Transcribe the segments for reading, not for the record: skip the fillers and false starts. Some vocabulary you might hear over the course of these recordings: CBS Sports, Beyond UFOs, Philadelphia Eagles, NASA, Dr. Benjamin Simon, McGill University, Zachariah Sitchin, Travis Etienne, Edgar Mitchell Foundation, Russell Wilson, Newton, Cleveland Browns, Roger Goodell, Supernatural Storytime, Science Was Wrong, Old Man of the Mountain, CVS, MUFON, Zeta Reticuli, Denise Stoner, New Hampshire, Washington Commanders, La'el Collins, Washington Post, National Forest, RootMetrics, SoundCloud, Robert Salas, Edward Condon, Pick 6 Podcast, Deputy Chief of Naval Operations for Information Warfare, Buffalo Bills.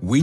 We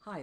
Hi,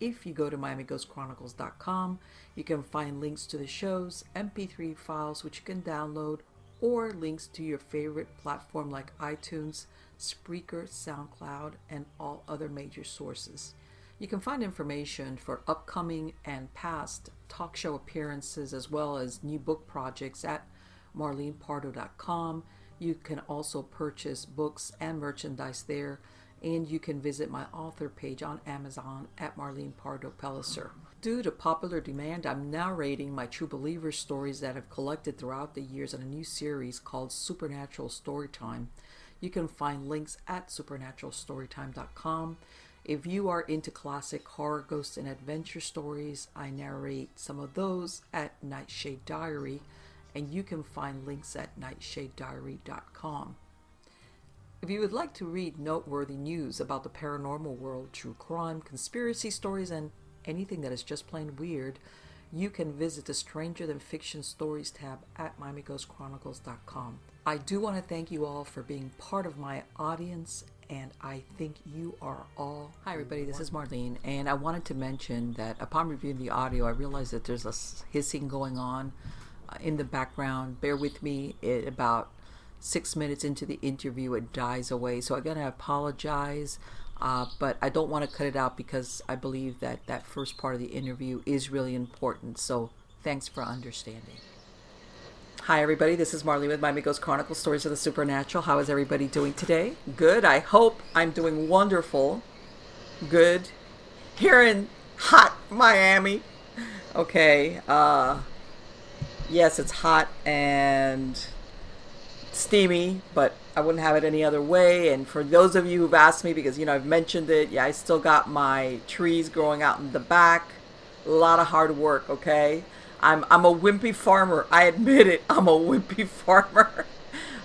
If you go to MiamiGhostChronicles.com, you can find links to the shows, MP3 files which you can download, or links to your favorite platform like iTunes, Spreaker, SoundCloud, and all other major sources. You can find information for upcoming and past talk show appearances as well as new book projects at MarlenePardo.com. You can also purchase books and merchandise there. And you can visit my author page on Amazon at Marlene Pardo Pellicer. Due to popular demand, I'm narrating my true believer stories that I've collected throughout the years in a new series called Supernatural Storytime. You can find links at SupernaturalStorytime.com. If you are into classic horror, ghosts, and adventure stories, I narrate some of those at Nightshade Diary, and you can find links at NightshadeDiary.com. If you would like to read noteworthy news about the paranormal world, true crime, conspiracy stories, and anything that is just plain weird, you can visit the Stranger Than Fiction Stories tab at MiamiGhostChronicles.com. I do want to thank you all for being part of my audience, and I think you are all... Hi everybody, this is Marlene, and I wanted to mention that upon reviewing the audio, I realized that there's a hissing going on in the background. Bear with me. About 6 minutes into the interview, it dies away. So again, I apologize, but I don't want to cut it out because I believe that that first part of the interview is really important. So thanks for understanding. Hi, everybody. This is Marlene with Miami Ghost Chronicles, Stories of the Supernatural. How is everybody doing today? Good. I hope I'm doing wonderful. Good. Here in hot Miami. Okay. Yes, it's hot and steamy, but I wouldn't have it any other way. And for those of you who've asked me, because, you know, I've mentioned it, yeah, I still got my trees growing out in the back. A lot of hard work, okay? I'm a wimpy farmer. I admit it. I'm a wimpy farmer.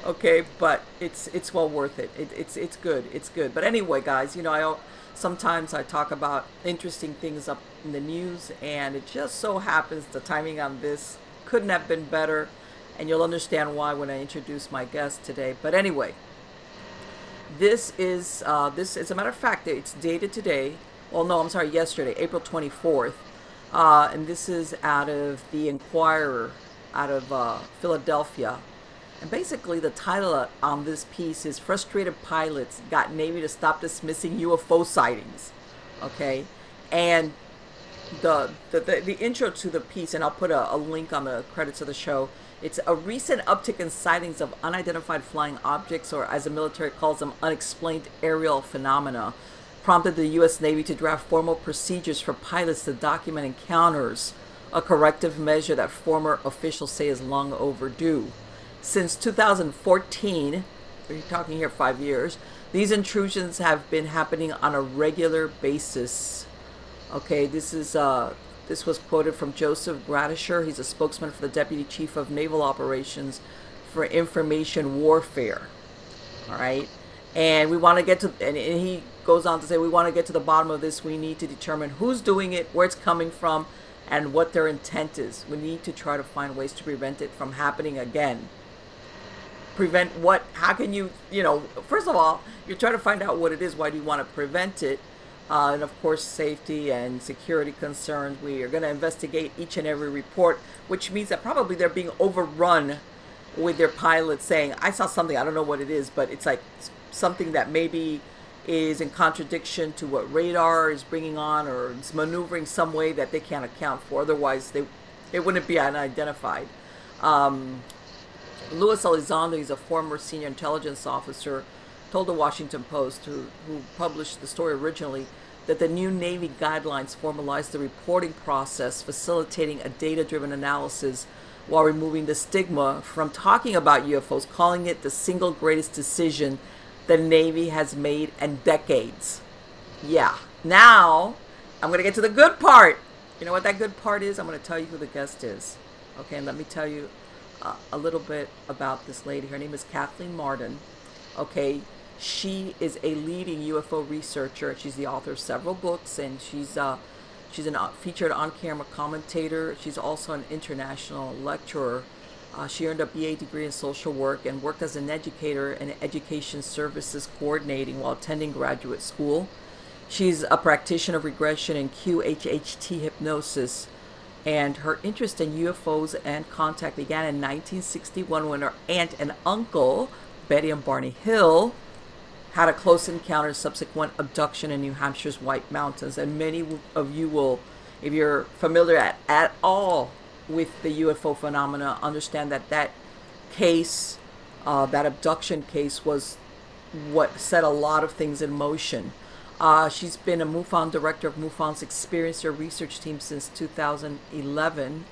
Okay, but it's well worth it. It's good. It's good. But anyway, guys, you know, sometimes I talk about interesting things up in the news, and it just so happens the timing on this couldn't have been better. And you'll understand why when I introduce my guest today. But anyway, this is, as a matter of fact, it's dated today. Well, no, I'm sorry, yesterday, April 24th. And this is out of the Inquirer, out of Philadelphia. And basically the title on this piece is Frustrated Pilots Got Navy to Stop Dismissing UFO Sightings. Okay. And the intro to the piece, and I'll put a link on the credits of the show. It's a recent uptick in sightings of unidentified flying objects, or as the military calls them, unexplained aerial phenomena, prompted the U.S. Navy to draft formal procedures for pilots to document encounters, a corrective measure that former officials say is long overdue. Since 2014, we're talking here 5 years, these intrusions have been happening on a regular basis. Okay, this was quoted from Joseph Gradisher. He's a spokesman for the Deputy Chief of Naval Operations for Information Warfare. All right. And we want to get to, and he goes on to say, we want to get to the bottom of this. We need to determine who's doing it, where it's coming from, and what their intent is. We need to try to find ways to prevent it from happening again. Prevent what? How can you, first of all, you're trying to find out what it is. Why do you want to prevent it? And of course, safety and security concerns. We are going to investigate each and every report, which means that probably they're being overrun with their pilots saying, I saw something, I don't know what it is, but it's like something that maybe is in contradiction to what radar is bringing on, or it's maneuvering some way that they can't account for. Otherwise, it wouldn't be unidentified. Louis Elizondo, he's a former senior intelligence officer, told the Washington Post, who published the story originally, that the new Navy guidelines formalize the reporting process, facilitating a data-driven analysis while removing the stigma from talking about UFOs, calling it the single greatest decision the Navy has made in decades. Yeah. Now, I'm going to get to the good part. You know what that good part is? I'm going to tell you who the guest is. Okay, and let me tell you a little bit about this lady. Her name is Kathleen Marden. Okay, she is a leading UFO researcher. She's the author of several books, and she's a featured on-camera commentator. She's also an international lecturer. She earned a BA degree in social work and worked as an educator and education services coordinating while attending graduate school. She's a practitioner of regression and QHHT hypnosis. And her interest in UFOs and contact began in 1961 when her aunt and uncle, Betty and Barney Hill, had a close encounter and subsequent abduction in New Hampshire's White Mountains. And many of you will, if you're familiar at all with the UFO phenomena, understand that case, that abduction case, was what set a lot of things in motion. She's been a MUFON director of MUFON's Experiencer Research Team since 2011,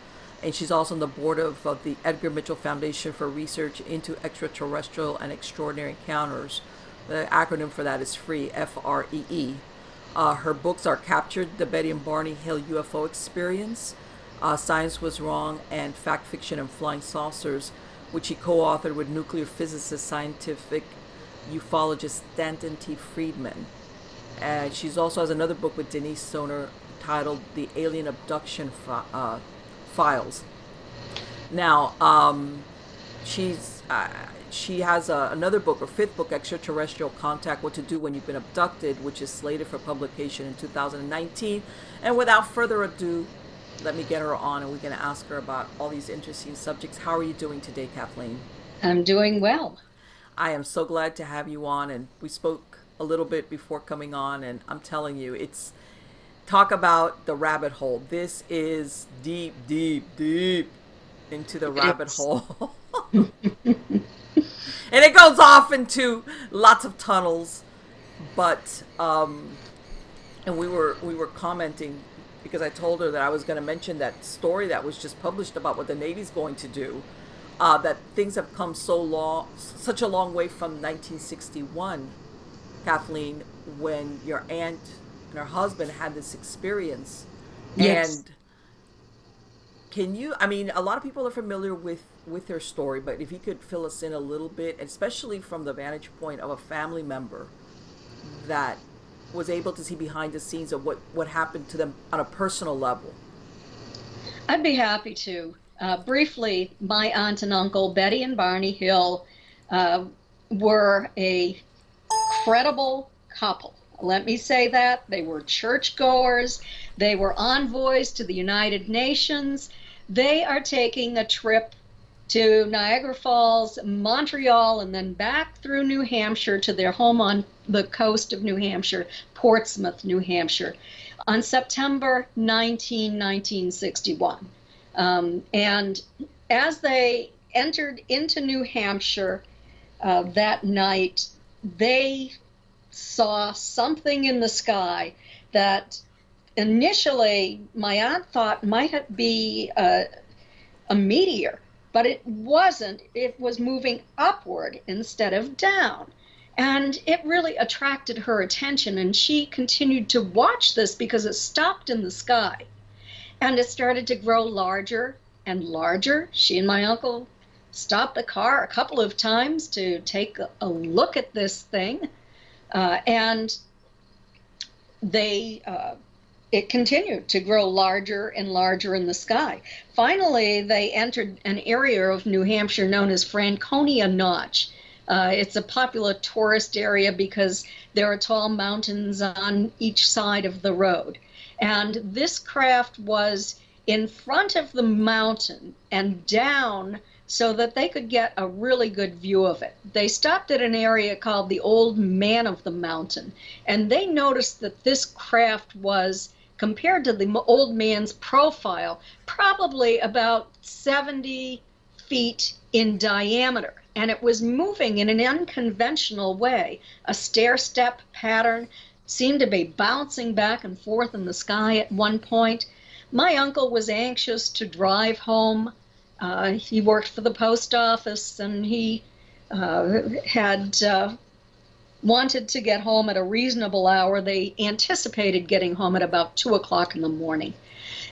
and she's also on the board of the Edgar Mitchell Foundation for Research into Extraterrestrial and Extraordinary Encounters. The acronym for that is FREE, F-R-E-E. Her books are Captured, The Betty and Barney Hill UFO Experience, Science Was Wrong, and Fact Fiction and Flying Saucers, which he co-authored with nuclear physicist, scientific ufologist Stanton T. Friedman. And she also has another book with Denise Stoner titled The Alien Abduction Files. Now, she has another book, her fifth book, Extraterrestrial Contact, What to Do When You've Been Abducted, which is slated for publication in 2019. And without further ado, let me get her on, and we're going to ask her about all these interesting subjects. How are you doing today, Kathleen? I'm doing well. I am so glad to have you on, and we spoke a little bit before coming on, and I'm telling you, it's talk about the rabbit hole. This is deep, deep, deep into the rabbit hole. And it goes off into lots of tunnels, but and we were commenting, because I told her that I was going to mention that story that was just published about what the Navy's going to do, that things have come such a long way from 1961. Kathleen, when your aunt and her husband had this experience. Yes. And a lot of people are familiar with her story, but if you could fill us in a little bit, especially from the vantage point of a family member that was able to see behind the scenes of what happened to them on a personal level. I'd be happy to. Briefly, my aunt and uncle, Betty and Barney Hill, were a credible couple. Let me say that. They were churchgoers. They were envoys to the United Nations. They are taking a trip to Niagara Falls, Montreal, and then back through New Hampshire to their home on the coast of New Hampshire, Portsmouth, New Hampshire, on September 19, 1961. And as they entered into New Hampshire that night, they saw something in the sky that initially my aunt thought might be a meteor, but it wasn't. It was moving upward instead of down. And it really attracted her attention, and she continued to watch this because it stopped in the sky. And it started to grow larger and larger. She and my uncle stopped the car a couple of times to take a look at this thing, and they it continued to grow larger and larger in the sky. Finally, they entered an area of New Hampshire known as Franconia Notch. It's a popular tourist area because there are tall mountains on each side of the road. And this craft was in front of the mountain and down so that they could get a really good view of it. They stopped at an area called the Old Man of the Mountain, and they noticed that this craft was, compared to the old man's profile, probably about 70 feet in diameter. And it was moving in an unconventional way. A stair-step pattern, seemed to be bouncing back and forth in the sky at one point. My uncle was anxious to drive home. He worked for the post office, and he had wanted to get home at a reasonable hour. They anticipated getting home at about 2 o'clock in the morning.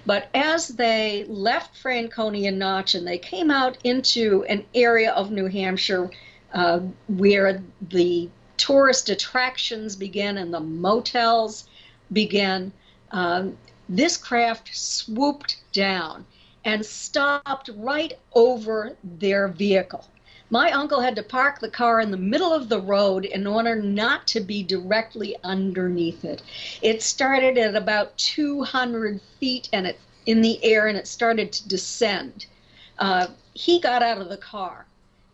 But as they left Franconia Notch and they came out into an area of New Hampshire where the tourist attractions began and the motels began, this craft swooped down and stopped right over their vehicle. My uncle had to park the car in the middle of the road in order not to be directly underneath it. It started at about 200 feet and in the air, and it started to descend. He got out of the car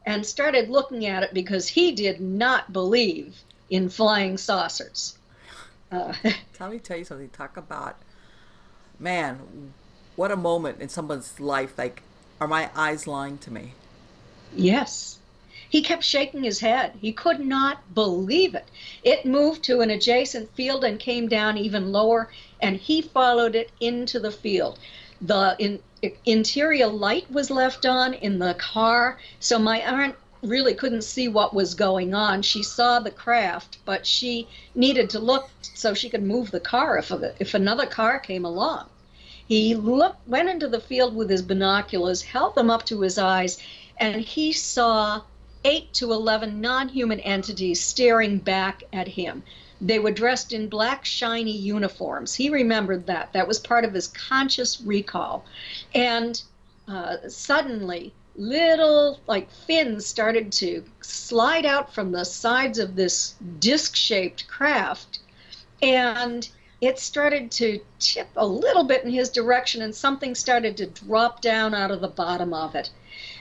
and started looking at it because he did not believe in flying saucers. Let me tell you something. Talk about, man, what a moment in someone's life. Like, are my eyes lying to me? Yes. He kept shaking his head. He could not believe it. It moved to an adjacent field and came down even lower, and he followed it into the field. The interior light was left on in the car, so my aunt really couldn't see what was going on. She saw the craft, but she needed to look so she could move the car if another car came along. He went into the field with his binoculars, held them up to his eyes, and he saw 8 to 11 non-human entities staring back at him. They were dressed in black, shiny uniforms. He remembered that. That was part of his conscious recall. And suddenly, little, like, fins started to slide out from the sides of this disc-shaped craft, and it started to tip a little bit in his direction, and something started to drop down out of the bottom of it.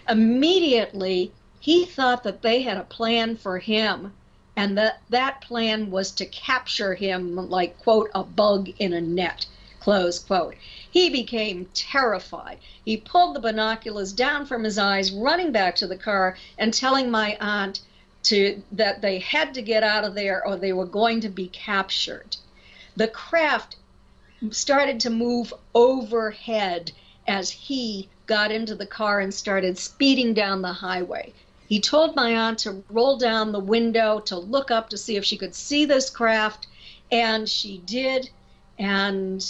Immediately, he thought that they had a plan for him, and that plan was to capture him like, quote, a bug in a net, close quote. He became terrified. He pulled the binoculars down from his eyes, running back to the car and telling my aunt that they had to get out of there or they were going to be captured. The craft started to move overhead as he got into the car and started speeding down the highway. He told my aunt to roll down the window to look up to see if she could see this craft, and she did, and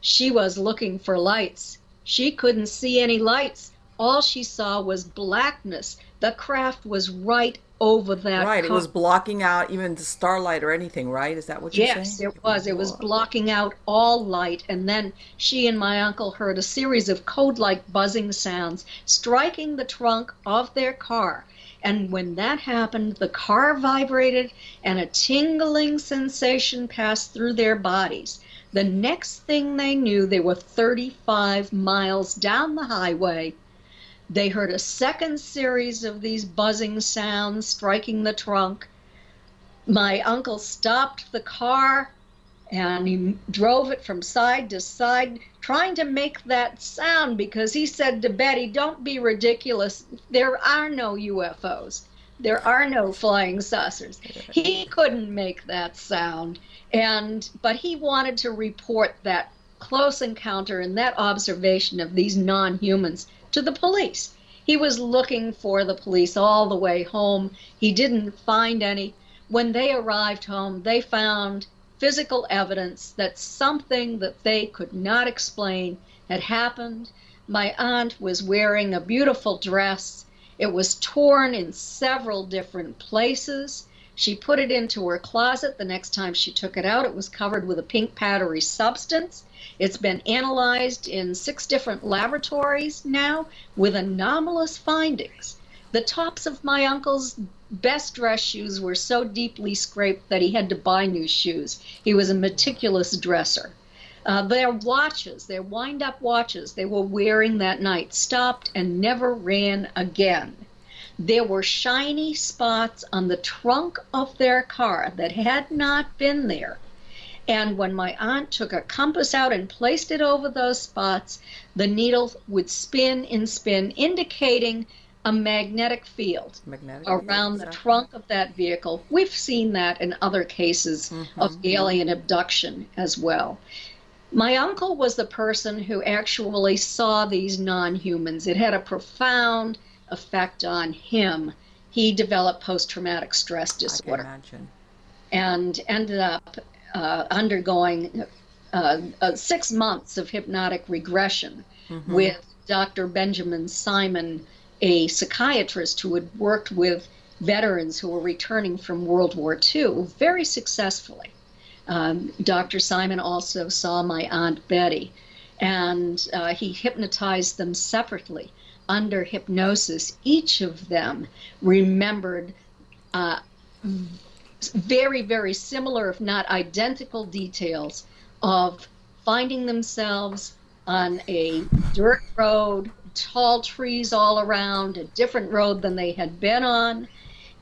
she was looking for lights. She couldn't see any lights. All she saw was blackness. The craft was right over that. Right, it was blocking out even the starlight or anything, right? Is that what you're saying? Yes, it was. It was blocking out all light. And then she and my uncle heard a series of code-like buzzing sounds striking the trunk of their car. And when that happened, the car vibrated and a tingling sensation passed through their bodies. The next thing they knew, they were 35 miles down the highway. They heard a second series of these buzzing sounds striking the trunk. My uncle stopped the car and he drove it from side to side, trying to make that sound because he said to Betty, "Don't be ridiculous. There are no UFOs. There are no flying saucers." He couldn't make that sound, but he wanted to report that close encounter and that observation of these non-humans to the police. He was looking for the police all the way home. He didn't find any. When they arrived home, they found physical evidence that something that they could not explain had happened. My aunt was wearing a beautiful dress. It was torn in several different places. She put it into her closet. The next time she took it out, it was covered with a pink powdery substance. It's been analyzed in 6 different laboratories now with anomalous findings. The tops of my uncle's best dress shoes were so deeply scraped that he had to buy new shoes. He was a meticulous dresser. Their watches, their wind-up watches, they were wearing that night, stopped and never ran again. There were shiny spots on the trunk of their car that had not been there. And when my aunt took a compass out and placed it over those spots, the needle would spin and spin, indicating a magnetic field around the trunk of that vehicle. We've seen that in other cases of alien abduction as well. My uncle was the person who actually saw these non-humans. It had a profound effect on him. He developed post-traumatic stress disorder and ended up undergoing 6 months of hypnotic regression with Dr. Benjamin Simon, a psychiatrist who had worked with veterans who were returning from World War II very successfully. Dr. Simon also saw my Aunt Betty, and he hypnotized them separately. Under hypnosis, each of them remembered very, very similar, if not identical, details of finding themselves on a dirt road, tall trees all around, a different road than they had been on,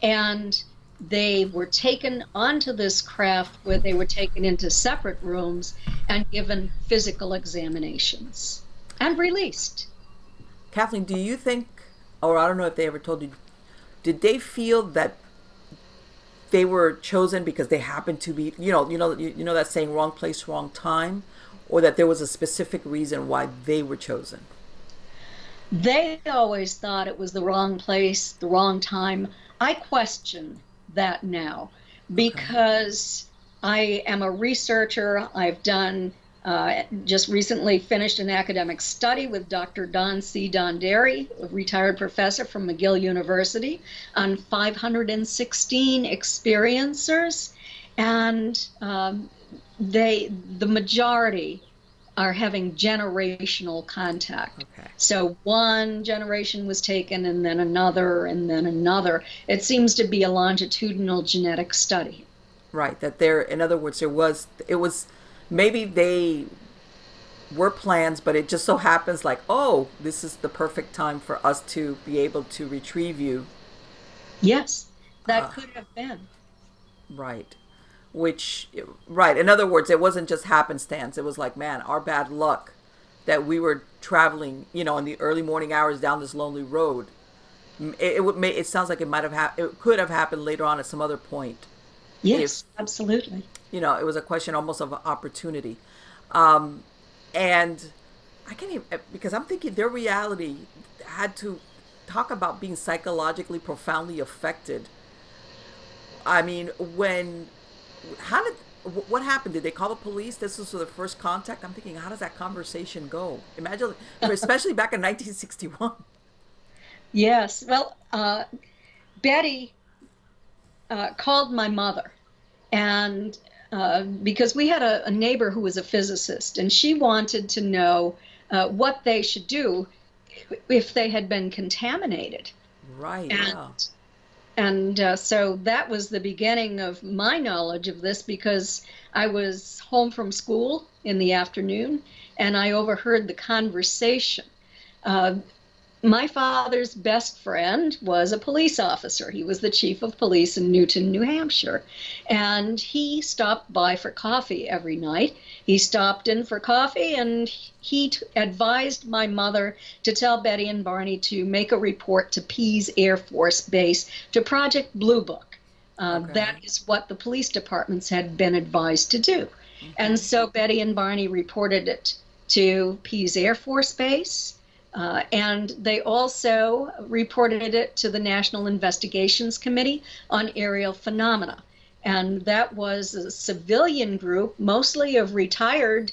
and they were taken onto this craft where they were taken into separate rooms and given physical examinations and released. Kathleen, do you think, or I don't know if they ever told you, did they feel that they were chosen because they happened to be, you know that saying, wrong place, wrong time, or that there was a specific reason why they were chosen? They always thought it was the wrong place, the wrong time. I question that now because I am a researcher. I've done... just recently finished an academic study with Dr. Don C. Donderi, a retired professor from McGill University, on 516 experiencers, and the majority are having generational contact. Okay. So one generation was taken, and then another, and then another. It seems to be a longitudinal genetic study. Right. That there, in other words, it was. Maybe they were plans, but it just so happens like, oh, this is the perfect time for us to be able to retrieve you. Yes, that could have been. Right. In other words, it wasn't just happenstance. It was like, man, our bad luck that we were traveling, in the early morning hours down this lonely road. It sounds like it could have happened later on at some other point. Yes, absolutely. It was a question almost of opportunity. And I can't even, because I'm thinking their reality had to talk about being psychologically profoundly affected. I mean, what happened? Did they call the police? This was the first contact. I'm thinking, how does that conversation go? Imagine, especially back in 1961. Yes. Well, Betty called my mother, and because we had a neighbor who was a physicist, and she wanted to know what they should do if they had been contaminated. Right. And so that was the beginning of my knowledge of this, because I was home from school in the afternoon, and I overheard the conversation. My father's best friend was a police officer. He was the chief of police in Newton, New Hampshire. And he stopped by for coffee every night. He stopped in for coffee, and he advised my mother to tell Betty and Barney to make a report to Pease Air Force Base, to Project Blue Book. That is what the police departments had been advised to do. Okay. And so Betty and Barney reported it to Pease Air Force Base. And they also reported it to the National Investigations Committee on Aerial Phenomena. And that was a civilian group, mostly of retired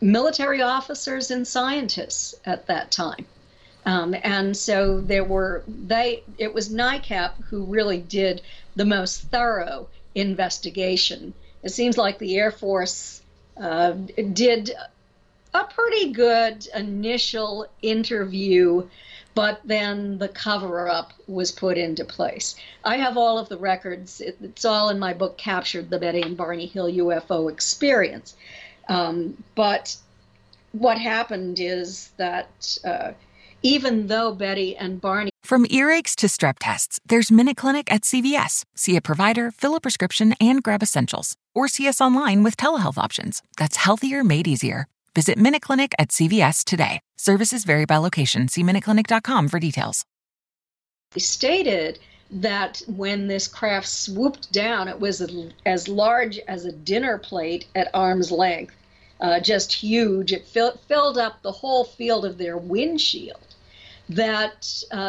military officers and scientists at that time. And so there were, it was NICAP who really did the most thorough investigation. It seems like the Air Force did a pretty good initial interview, but then the cover-up was put into place. I have all of the records. It's all in my book, Captured, the Betty and Barney Hill UFO Experience. But what happened is that even though Betty and Barney... From earaches to strep tests, there's MinuteClinic at CVS. See a provider, fill a prescription, and grab essentials. Or see us online with telehealth options. That's healthier made easier. Visit MinuteClinic at CVS today. Services vary by location. See MinuteClinic.com for details. He stated that when this craft swooped down, it was as large as a dinner plate at arm's length, just huge. It filled up the whole field of their windshield. That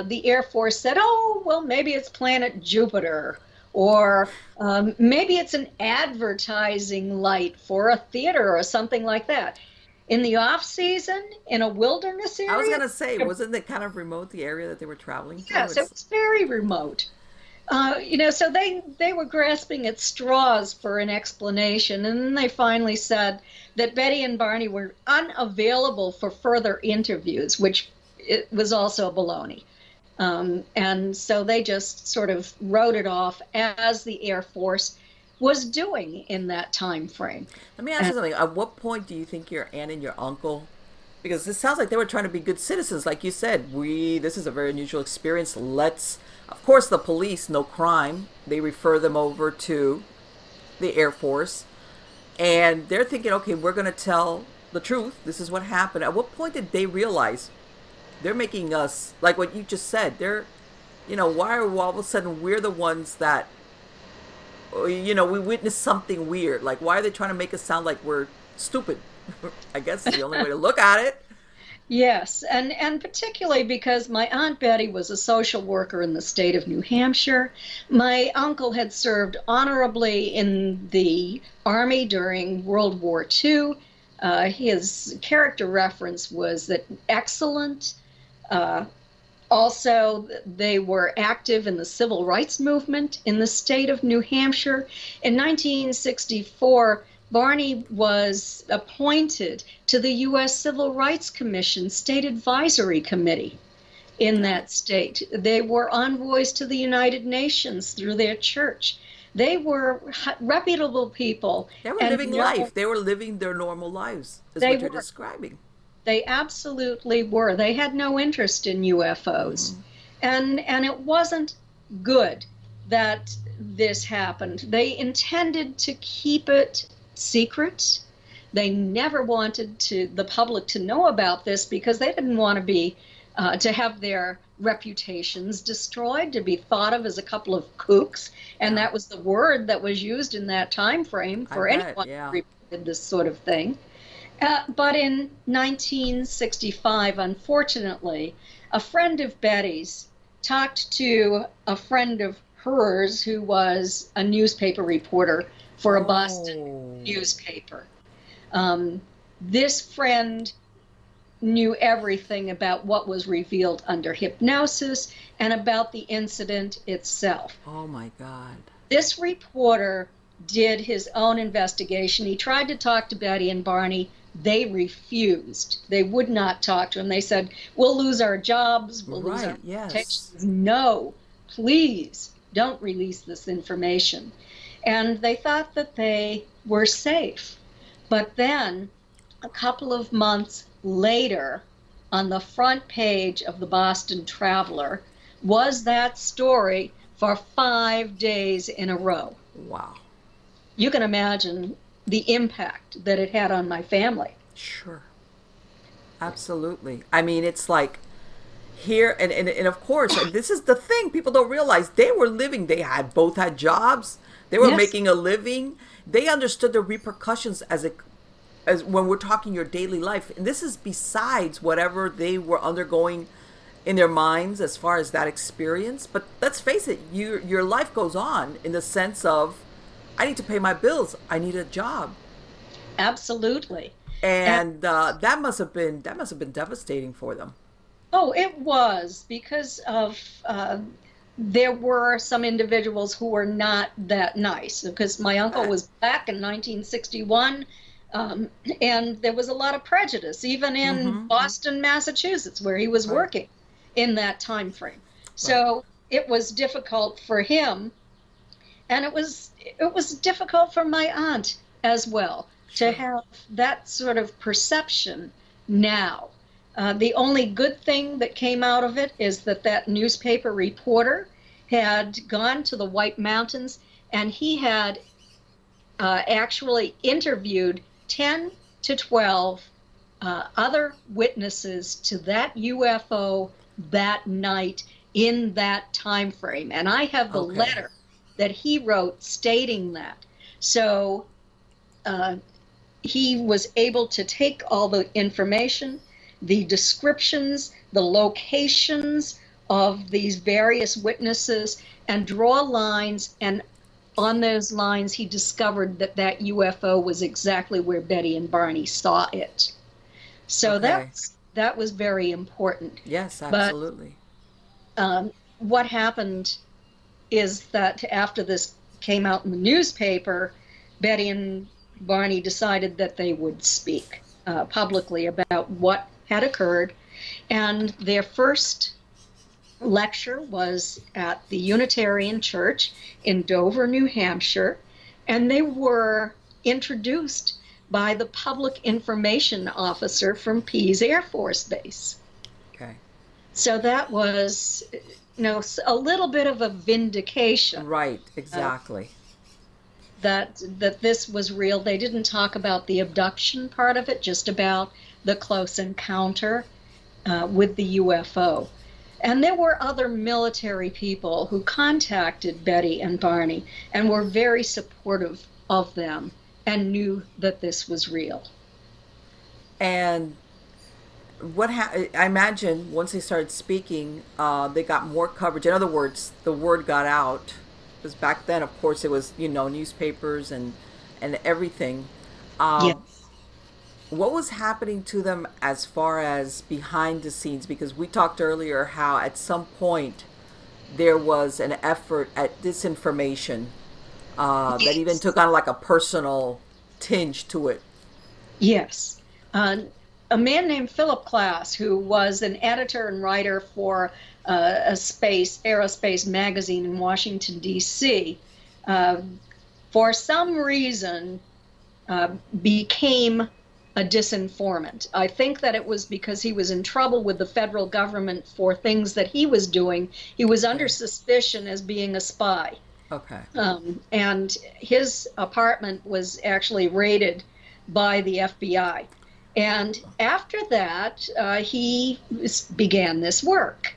the Air Force said, oh, well, maybe it's planet Jupiter, or maybe it's an advertising light for a theater or something like that. In the off-season, in a wilderness area. I was going to say, wasn't it kind of remote, the area that they were traveling to? Yes, it was very remote. So they were grasping at straws for an explanation, and then they finally said that Betty and Barney were unavailable for further interviews, which it was also a baloney. And so they just sort of wrote it off as the Air Force was doing in that time frame. Let me ask you something. At what point do you think your aunt and your uncle, because it sounds like they were trying to be good citizens, like you said, this is a very unusual experience. Of course, the police, no crime, they refer them over to the Air Force, and they're thinking, okay, we're going to tell the truth. This is what happened. At what point did they realize they're making us, like what you just said, why are all of a sudden we're the ones that, we witnessed something weird. Like, why are they trying to make us sound like we're stupid? I guess is the only way to look at it. Yes, and particularly because my Aunt Betty was a social worker in the state of New Hampshire. My uncle had served honorably in the Army during World War II. His character reference was that excellent. Also, they were active in the civil rights movement in the state of New Hampshire. In 1964, Barney was appointed to the U.S. Civil Rights Commission State Advisory Committee in that state. They were envoys to the United Nations through their church. They were reputable people. They were living life. They were living their normal lives, is what you're describing. They absolutely were. They had no interest in UFOs. Mm-hmm. And it wasn't good that this happened. They intended to keep it secret. They never wanted the public to know about this because they didn't want to be to have their reputations destroyed, to be thought of as a couple of kooks. And that was the word that was used in that time frame for anyone who reported this sort of thing. But in 1965, unfortunately, a friend of Betty's talked to a friend of hers who was a newspaper reporter for a Boston newspaper. This friend knew everything about what was revealed under hypnosis and about the incident itself. Oh, my God. This reporter did his own investigation. He tried to talk to Betty and Barney. They refused. They would not talk to him. They said, we'll lose our jobs. We'll lose our protections. Yes. No, please don't release this information. And they thought that they were safe. But then a couple of months later, on the front page of the Boston Traveler, was that story for 5 days in a row. Wow. You can imagine the impact that it had on my family. Sure. Absolutely. I mean, it's like here, and of course, and this is the thing people don't realize. They were living. They had both had jobs. They were making a living. They understood the repercussions as when we're talking your daily life. And this is besides whatever they were undergoing in their minds as far as that experience. But let's face it, your life goes on in the sense of, I need to pay my bills. I need a job. Absolutely. And that must have been devastating for them. Oh, it was, because of there were some individuals who were not that nice, because my uncle was back in 1961, and there was a lot of prejudice, even in Boston, Massachusetts, where he was working in that time frame. So it was difficult for him, and it was difficult for my aunt as well to have that sort of perception now. The only good thing that came out of it is that that newspaper reporter had gone to the White Mountains, and he had actually interviewed 10 to 12 other witnesses to that UFO that night in that time frame. And I have the letter that he wrote stating that. So he was able to take all the information, the descriptions, the locations of these various witnesses, and draw lines, and on those lines he discovered that that UFO was exactly where Betty and Barney saw it. So that was very important. Yes, absolutely. But what happened is that after this came out in the newspaper, Betty and Barney decided that they would speak publicly about what had occurred, and their first lecture was at the Unitarian Church in Dover, New Hampshire, and they were introduced by the public information officer from Pease Air Force Base. Okay. So that was, you know, a little bit of a vindication. Right, exactly. That this was real. They didn't talk about the abduction part of it, just about the close encounter with the UFO. And there were other military people who contacted Betty and Barney and were very supportive of them and knew that this was real. And I imagine once they started speaking, they got more coverage. In other words, the word got out. Because back then, of course, it was, you know, newspapers and everything. Yes. What was happening to them as far as behind the scenes? Because we talked earlier how at some point there was an effort at disinformation that even took on like a personal tinge to it. Yes. A man named Philip Klass, who was an editor and writer for a aerospace magazine in Washington, D.C., for some reason became a disinformant. I think that it was because he was in trouble with the federal government for things that he was doing. He was under suspicion as being a spy. Okay. And his apartment was actually raided by the FBI. And after that, he began this work.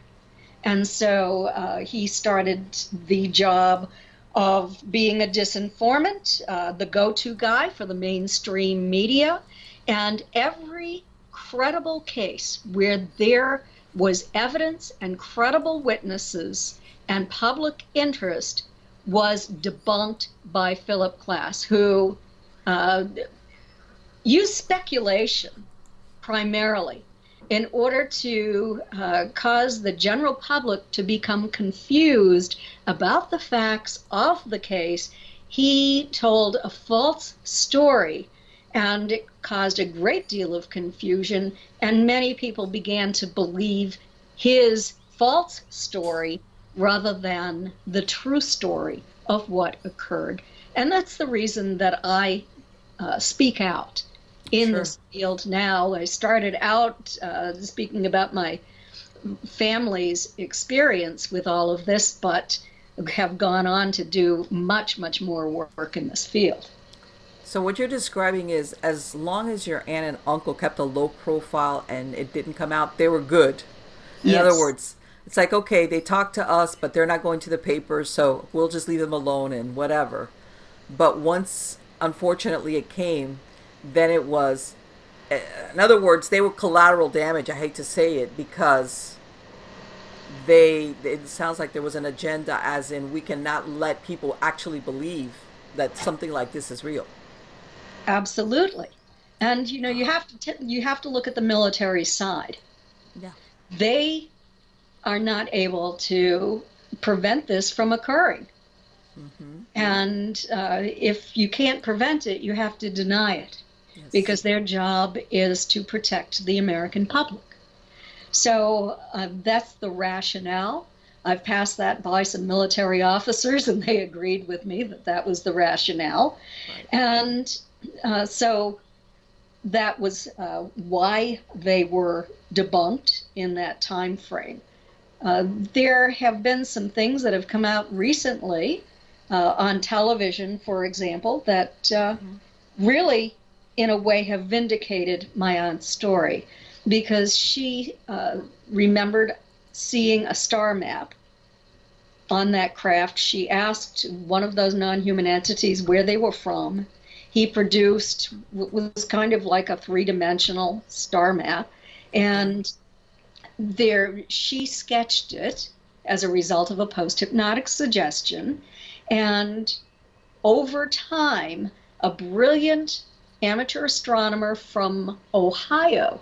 And so he started the job of being a disinformant, the go-to guy for the mainstream media. And every credible case where there was evidence and credible witnesses and public interest was debunked by Philip Klass, who used speculation primarily in order to cause the general public to become confused about the facts of the case. He told a false story, and it caused a great deal of confusion, and many people began to believe his false story rather than the true story of what occurred. And that's the reason that I speak out in this field now. I started out speaking about my family's experience with all of this, but have gone on to do much, much more work in this field. So what you're describing is, as long as your aunt and uncle kept a low profile and it didn't come out, they were good. In other words, it's like, okay, they talked to us, but they're not going to the paper, so we'll just leave them alone and whatever. But once, unfortunately, it came, then it was, in other words, they were collateral damage. I hate to say it, because it sounds like there was an agenda, as in we cannot let people actually believe that something like this is real. Absolutely. And you know, you have to look at the military side. Yeah. they are not able to prevent this from occurring. Mm-hmm. And if you can't prevent it, you have to deny it, yes, because their job is to protect the American public. So that's the rationale. I've passed that by some military officers, and they agreed with me that that was the rationale. Right. And so that was why they were debunked in that time frame. There have been some things that have come out recently on television, for example, that really, in a way, have vindicated my aunt's story, because she remembered seeing a star map on that craft. She asked one of those non-human entities where they were from. He produced what was kind of like a three-dimensional star map, and there she sketched it as a result of a post-hypnotic suggestion. And over time, a brilliant amateur astronomer from Ohio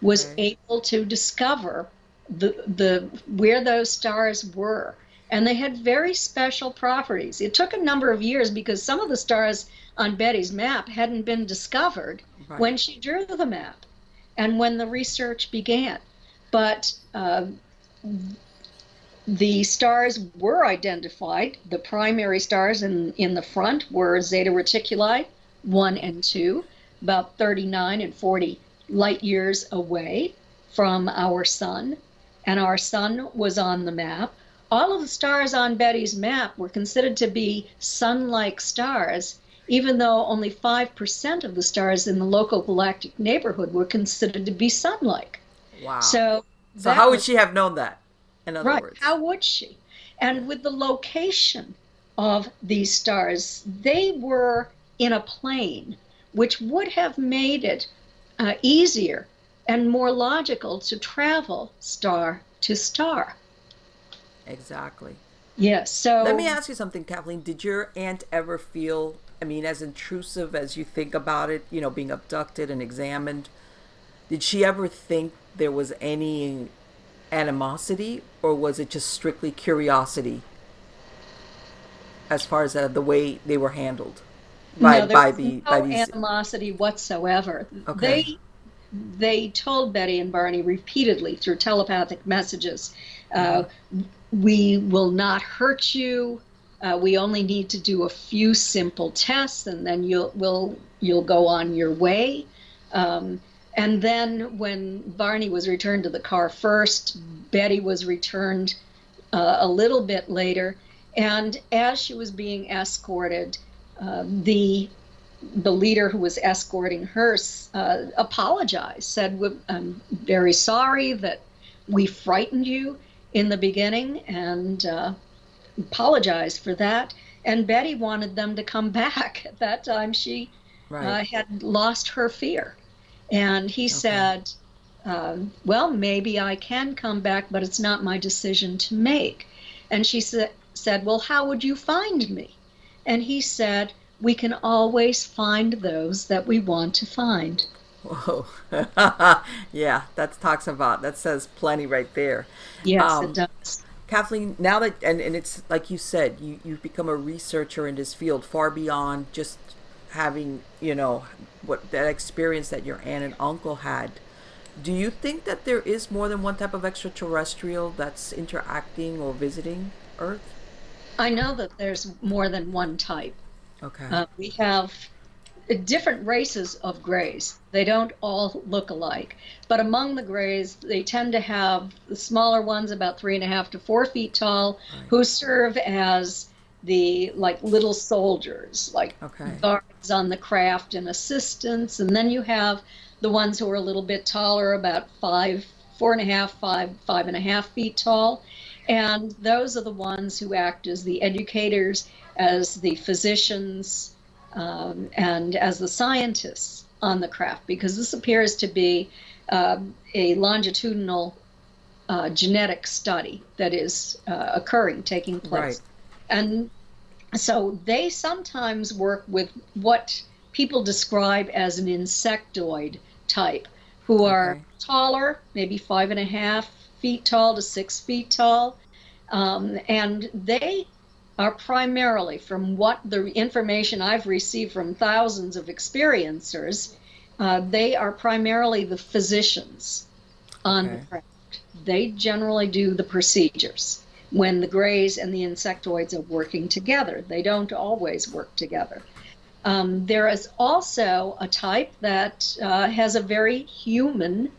was able to discover the where those stars were, and they had very special properties. It took a number of years because some of the stars on Betty's map hadn't been discovered when she drew the map and when the research began. But the stars were identified. The primary stars in the front were Zeta Reticuli 1 and 2, about 39 and 40 light years away from our sun, and our sun was on the map. All of the stars on Betty's map were considered to be sun-like stars, even though only 5% of the stars in the local galactic neighborhood were considered to be sun-like. Wow. So how would she have known that, in other words? How would she? And with the location of these stars, they were in a plane, which would have made it easier and more logical to travel star to star. Exactly. Yes. Yeah, so let me ask you something, Kathleen. Did your aunt ever feel, I mean, as intrusive as you think about it, you know, being abducted and examined, did she ever think there was any animosity, or was it just strictly curiosity as far as the way they were handled? No animosity whatsoever. Okay. They told Betty and Barney repeatedly through telepathic messages, we will not hurt you. We only need to do a few simple tests, and then you'll go on your way. And then when Barney was returned to the car first, Betty was returned a little bit later. And as she was being escorted, the leader who was escorting her apologized, said, I'm very sorry that we frightened you in the beginning, and apologized for that. And Betty wanted them to come back. At that time, she had lost her fear. And he said, well, maybe I can come back, but it's not my decision to make. And she said, well, how would you find me? And he said, we can always find those that we want to find. Whoa. Yeah, that talks about, that says plenty right there. Yes, it does. Kathleen, now that, and it's like you said, you've become a researcher in this field far beyond just having, you know, what that experience that your aunt and uncle had. Do you think that there is more than one type of extraterrestrial that's interacting or visiting Earth? I know that there's more than one type. Okay. We have different races of grays. They don't all look alike. But among the grays, they tend to have the smaller ones, about 3.5 to 4 feet tall, who serve as the little soldiers, guards on the craft and assistants. And then you have the ones who are a little bit taller, about 5.5 feet tall. And those are the ones who act as the educators, as the physicians, and as the scientists on the craft, because this appears to be a longitudinal genetic study that is taking place. Right. And so they sometimes work with what people describe as an insectoid type, who are taller, maybe 5.5 feet tall to 6 feet tall. And they are primarily, from what the information I've received from thousands of experiencers, they are primarily the physicians on the craft. They generally do the procedures when the grays and the insectoids are working together. They don't always work together. There is also a type that has a very human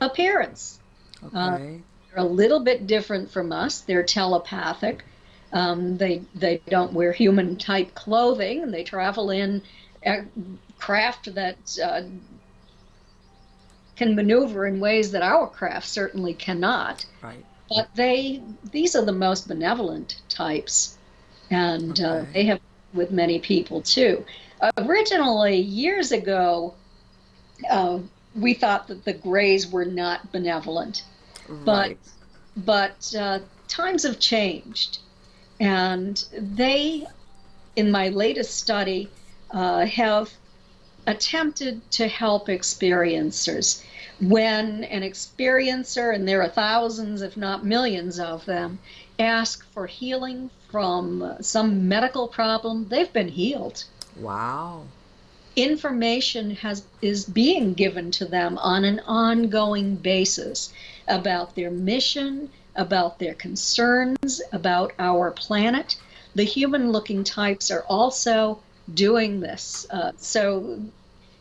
appearance. Okay. They're a little bit different from us. They're telepathic. They don't wear human-type clothing, and they travel in a craft that can maneuver in ways that our craft certainly cannot. Right. But these are the most benevolent types, and they have with many people too. Originally, years ago, we thought that the Greys were not benevolent, right. but times have changed, and they, in my latest study, have attempted to help experiencers. When an experiencer, and there are thousands if not millions of them, ask for healing from some medical problem, they've been healed. Wow. Information is being given to them on an ongoing basis about their mission, about their concerns, about our planet. The human-looking types are also doing this. So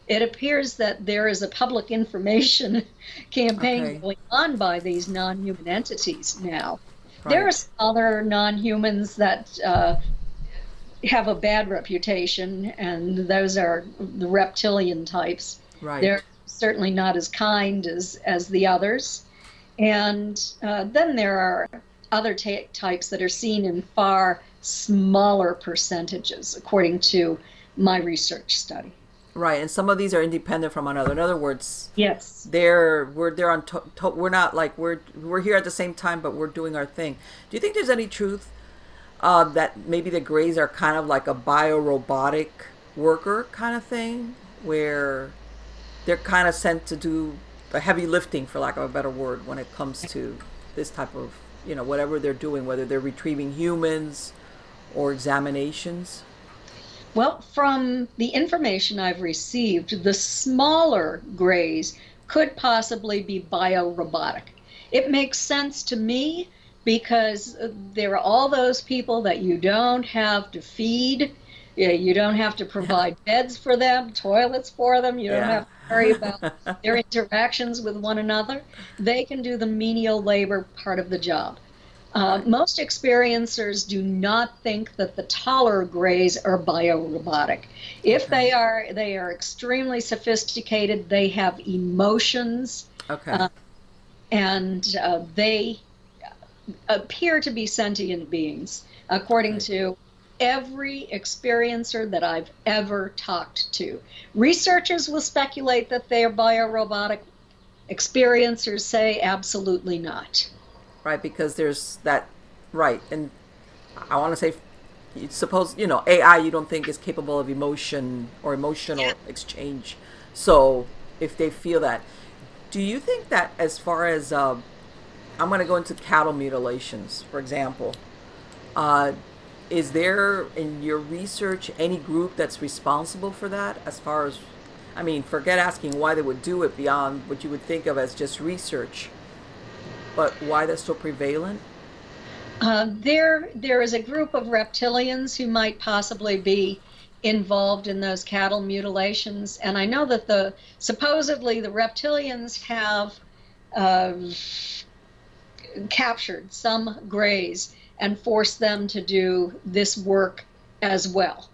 it appears that there is a public information campaign going on by these non-human entities now. Right. There are some other non-humans that have a bad reputation, and those are the reptilian types. Right. They're certainly not as kind as the others. And then there are other types that are seen in far smaller percentages, according to my research study. Right, and some of these are independent from another. In other words, yes, we're here at the same time, but we're doing our thing. Do you think there's any truth that maybe the Greys are kind of like a biorobotic worker kind of thing, where they're kind of sent to do the heavy lifting, for lack of a better word, when it comes to this type of, whatever they're doing, whether they're retrieving humans or examinations? Well, from the information I've received, the smaller Greys could possibly be biorobotic. It makes sense to me because there are all those people that you don't have to feed, you don't have to provide beds for them, toilets for them, you don't have to worry about their interactions with one another. They can do the menial labor part of the job. Most experiencers do not think that the taller Greys are biorobotic. If they are extremely sophisticated. They have emotions, and they appear to be sentient beings, according to every experiencer that I've ever talked to. Researchers will speculate that they are biorobotic. Experiencers say absolutely not. Right, because there's that, right, and I want to say, AI you don't think is capable of emotion or emotional exchange. So if they feel that, do you think that as far as, I'm going to go into cattle mutilations, for example, is there in your research any group that's responsible for that as far as, forget asking why they would do it beyond what you would think of as just research? But why that's so prevalent? There is a group of reptilians who might possibly be involved in those cattle mutilations, and I know that supposedly the reptilians have captured some Greys and forced them to do this work as well.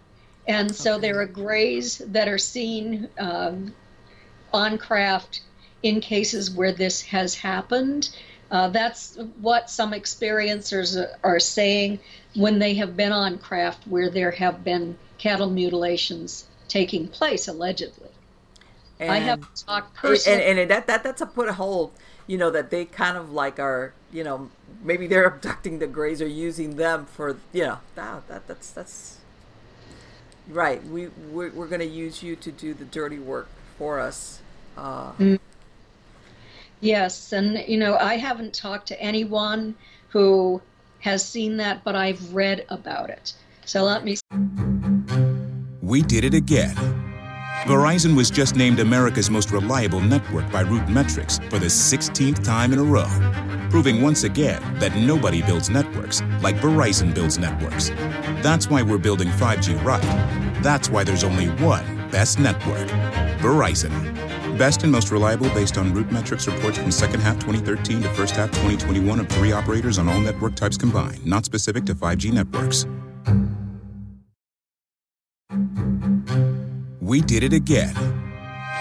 And so there are Greys that are seen on craft in cases where this has happened. That's what some experiencers are saying when they have been on craft where there have been cattle mutilations taking place, allegedly. And I have talked personally. And that's a put a hold, that they kind of like are, maybe they're abducting the Greys or using them for, that's right. We're going to use you to do the dirty work for us. Yes, and you know, I haven't talked to anyone who has seen that, but I've read about it. So let me... We did it again. Verizon was just named America's most reliable network by RootMetrics for the 16th time in a row, proving once again that nobody builds networks like Verizon builds networks. That's why we're building 5G right. That's why there's only one best network, Verizon. Best and most reliable based on RootMetrics reports from second half 2013 to first half 2021 of 3 operators on all network types combined, not specific to 5G networks. We did it again.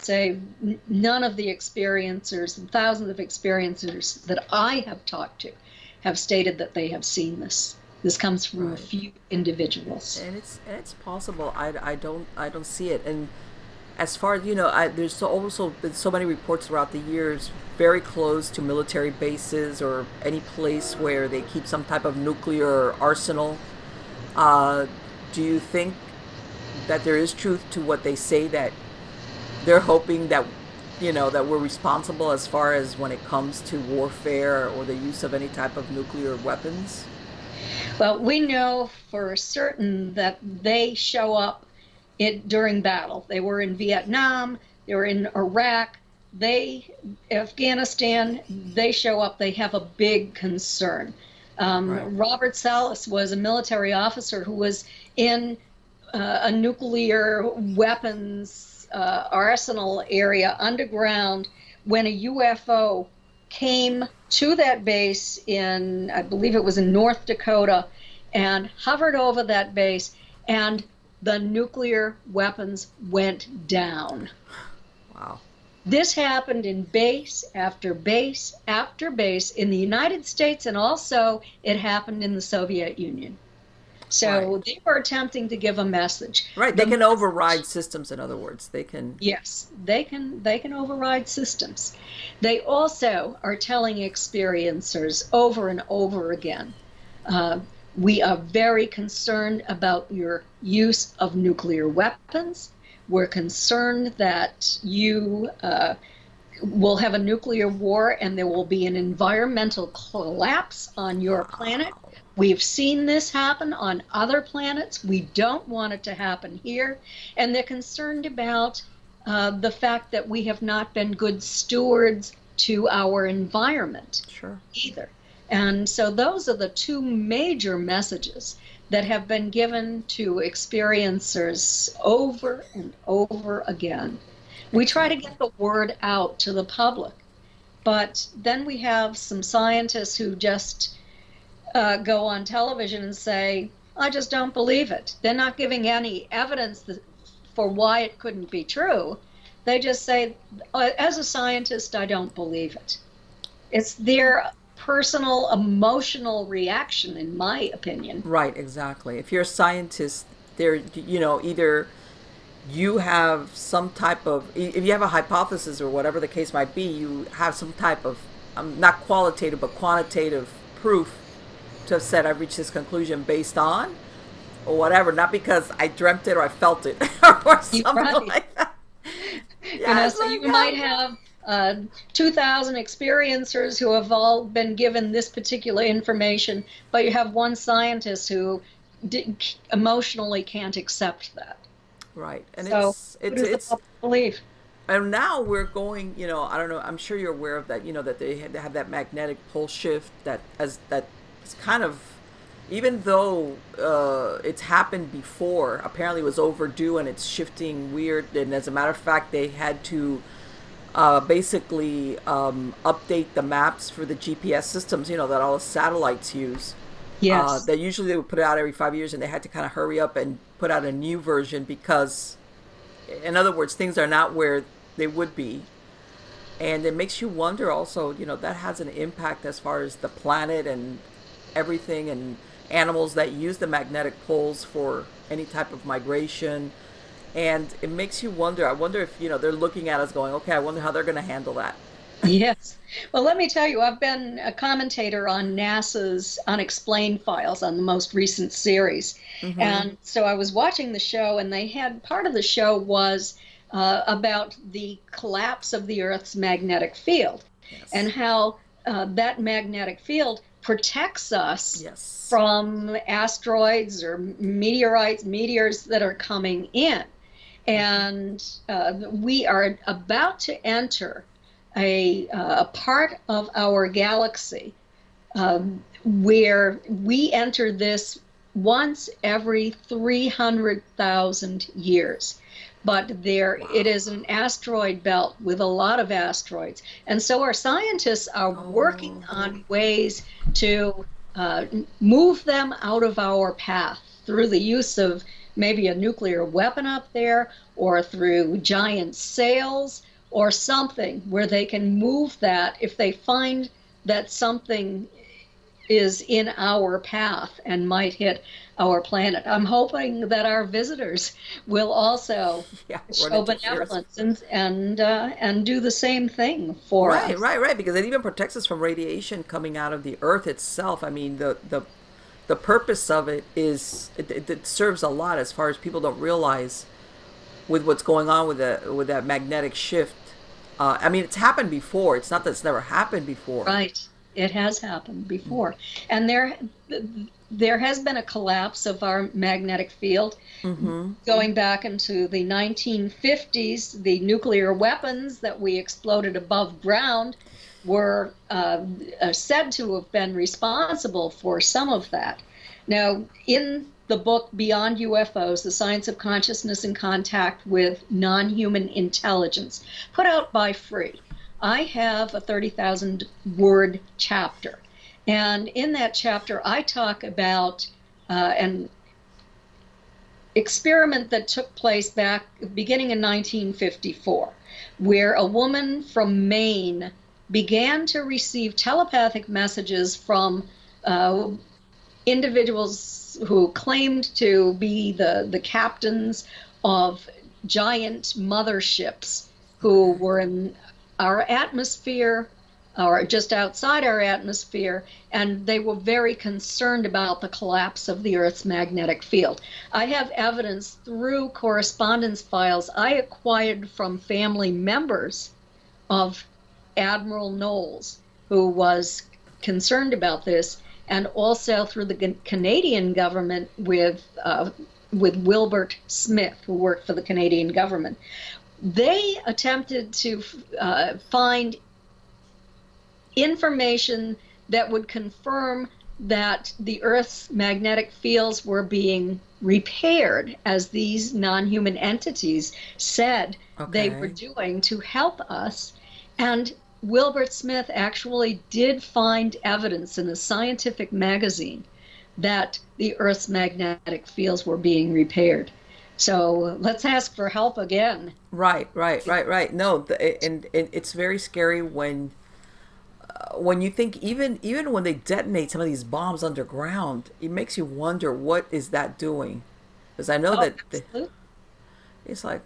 Say none of the experiencers and thousands of experiencers that I have talked to have stated that they have seen this. This comes from a few individuals, and it's possible. I don't see it. And as far as you know, there's also been so many reports throughout the years, very close to military bases or any place where they keep some type of nuclear arsenal. Do you think that there is truth to what they say, that they're hoping that, you know, that we're responsible as far as when it comes to warfare or the use of any type of nuclear weapons? Well, we know for certain that they show up during battle. They were in Vietnam, they were in Iraq, Afghanistan, they show up, they have a big concern. Right. Robert Salas was a military officer who was in a nuclear weapons arsenal area underground when a UFO came to that base in, I believe it was in North Dakota, and hovered over that base, and the nuclear weapons went down. Wow. This happened in base after base after base in the United States, and also it happened in the Soviet Union. So right. They were attempting to give a message. Right, they can override systems, in other words. They can... Yes, they can override systems. They also are telling experiencers over and over again, we are very concerned about your use of nuclear weapons. We're concerned that you will have a nuclear war and there will be an environmental collapse on your planet. We've seen this happen on other planets. We don't want it to happen here. And they're concerned about the fact that we have not been good stewards to our environment either. And so those are the two major messages that have been given to experiencers over and over again. We try to get the word out to the public, but then we have some scientists who just... go on television and say, I just don't believe it. They're not giving any evidence for why it couldn't be true. They just say, as a scientist, I don't believe it. It's their personal, emotional reaction, in my opinion. Right, exactly. If you're a scientist, either you have some type of, if you have a hypothesis or whatever the case might be, you have some type of, not qualitative, but quantitative proof to have said, I've reached this conclusion based on, or whatever, not because I dreamt it or I felt it, or something like that. Yeah, you might have 2,000 experiencers who have all been given this particular information, but you have one scientist who emotionally can't accept that. Right, and so it's belief. And now we're going, I don't know, I'm sure you're aware of that, that they have that magnetic pole shift that. It's kind of, even though it's happened before, apparently it was overdue and it's shifting weird. And as a matter of fact, they had to basically update the maps for the GPS systems, that all the satellites use. Yes. That usually they would put out every 5 years, and they had to kind of hurry up and put out a new version because, in other words, things are not where they would be. And it makes you wonder also, you know, that has an impact as far as the planet and everything, and animals that use the magnetic poles for any type of migration. And it makes you wonder. I wonder if, you know, they're looking at us going, okay, I wonder how they're going to handle that. Yes. Well, let me tell you, I've been a commentator on NASA's Unexplained Files on the most recent series. Mm-hmm. And so I was watching the show, and they had, part of the show was about the collapse of the Earth's magnetic field. Yes. And how that magnetic field protects us, yes, from asteroids or meteors that are coming in. And we are about to enter a part of our galaxy where we enter this once every 300,000 years. But there, wow, it is an asteroid belt with a lot of asteroids. And so our scientists are working on ways to move them out of our path through the use of maybe a nuclear weapon up there, or through giant sails, or something where they can move that if they find that something is in our path and might hit our planet. I'm hoping that our visitors will also show benevolence and do the same thing for us. Right, because it even protects us from radiation coming out of the Earth itself. I mean, the purpose of it is, it serves a lot, as far as people don't realize, with what's going on with that magnetic shift. I mean, it's happened before. It's not that it's never happened before. Right. It has happened before. And there has been a collapse of our magnetic field. Mm-hmm. Going back into the 1950s, the nuclear weapons that we exploded above ground were said to have been responsible for some of that. Now, in the book Beyond UFOs, The Science of Consciousness and Contact with Non-Human Intelligence, put out by Free, I have a 30,000-word chapter. And in that chapter, I talk about an experiment that took place back beginning in 1954, where a woman from Maine began to receive telepathic messages from individuals who claimed to be the captains of giant motherships who were in our atmosphere, or just outside our atmosphere, and they were very concerned about the collapse of the Earth's magnetic field. I have evidence through correspondence files I acquired from family members of Admiral Knowles, who was concerned about this, and also through the Canadian government with Wilbert Smith, who worked for the Canadian government. They attempted to find information that would confirm that the Earth's magnetic fields were being repaired, as these non-human entities said they were doing to help us. And Wilbert Smith actually did find evidence in the scientific magazine that the Earth's magnetic fields were being repaired. So let's ask for help again. Right. No, and it's very scary when you think even when they detonate some of these bombs underground, it makes you wonder, what is that doing? Because I know it's like,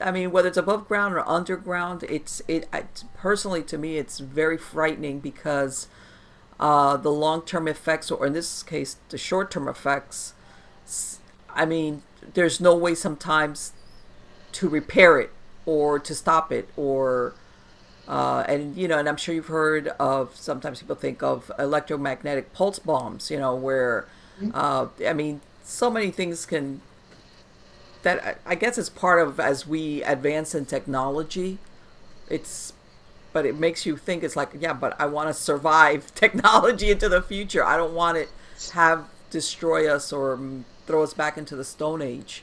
I mean, whether it's above ground or underground, personally, to me, it's very frightening, because the long-term effects, or in this case, the short-term effects, I mean, there's no way sometimes to repair it or to stop it, or and I'm sure you've heard of, sometimes people think of electromagnetic pulse bombs, you know, where I mean, so many things can, that I guess it's part of, as we advance in technology, but it makes you think, it's like, but I want to survive technology into the future. I don't want it to destroy us or throw us back into the Stone Age.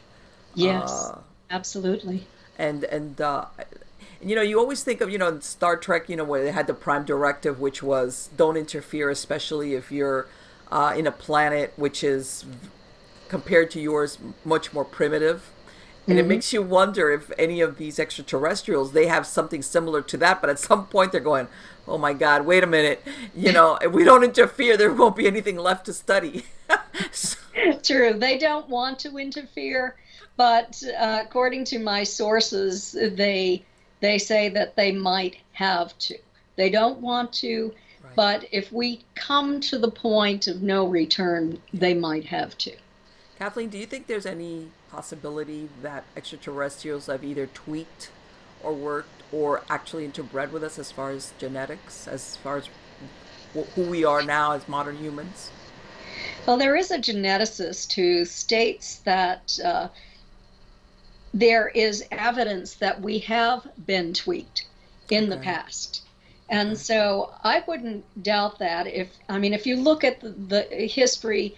Yes, absolutely. And you know, you always think of, you know, Star Trek, you know, where they had the prime directive, which was don't interfere, especially if you're in a planet which is, compared to yours, much more primitive. And it makes you wonder if any of these extraterrestrials, they have something similar to that. But at some point they're going, oh, my God, wait a minute. You know, if we don't interfere, there won't be anything left to study. True. They don't want to interfere. But according to my sources, they say that they might have to. They don't want to. Right. But if we come to the point of no return, they might have to. Kathleen, do you think there's any possibility that extraterrestrials have either tweaked or worked or actually interbred with us as far as genetics, as far as who we are now as modern humans? Well, there is a geneticist who states that there is evidence that we have been tweaked in the past. And so I wouldn't doubt that. If you look at the history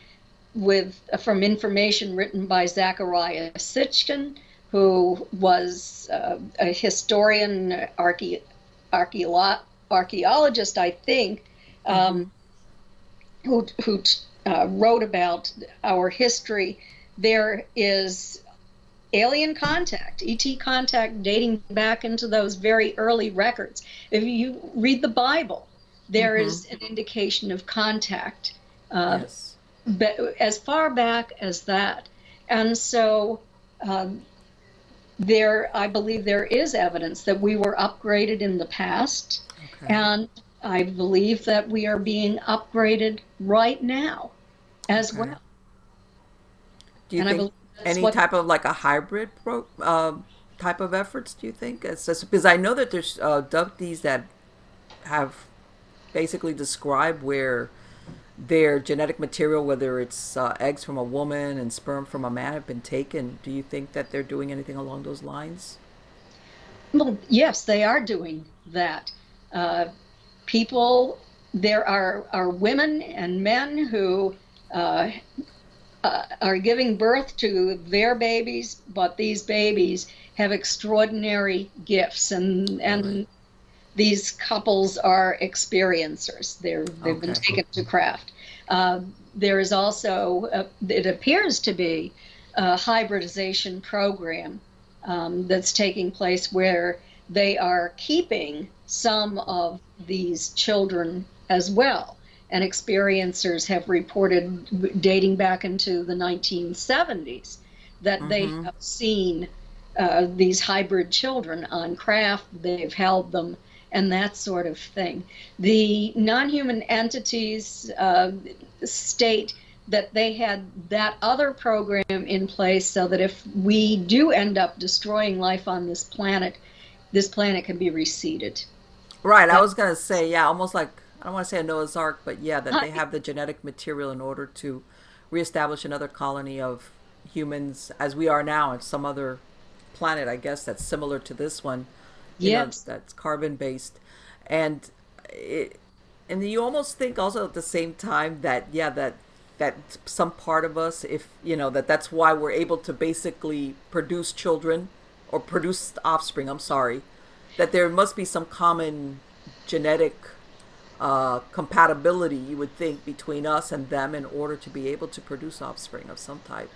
from information written by Zachariah Sitchin, who was a historian, archaeologist, I think, who wrote about our history. There is alien contact, ET contact, dating back into those very early records. If you read the Bible, there is an indication of contact. Yes. But as far back as that. And so I believe there is evidence that we were upgraded in the past. Okay. And I believe that we are being upgraded right now as well. Do you think type of like a hybrid type of efforts, do you think? Because I know that there's ductees that have basically described where their genetic material, whether it's eggs from a woman and sperm from a man, have been taken. Do you think that they're doing anything along those lines? Well, yes, they are doing that. There are women and men who are giving birth to their babies, but these babies have extraordinary gifts, and these couples are experiencers. They've been taken to craft. There is also, it appears to be, a hybridization program that's taking place where they are keeping some of these children as well. And experiencers have reported, dating back into the 1970s, that they have seen these hybrid children on craft. They've held them. And that sort of thing. The non-human entities state that they had that other program in place so that if we do end up destroying life on this planet can be reseeded. Right, I was going to say, almost like, I don't want to say a Noah's Ark, but that they have the genetic material in order to reestablish another colony of humans as we are now on some other planet, I guess, that's similar to this one. You know, that's carbon-based. And you almost think also at the same time that some part of us, if you know, that's why we're able to basically produce children or produce offspring, that there must be some common genetic compatibility, you would think, between us and them in order to be able to produce offspring of some type.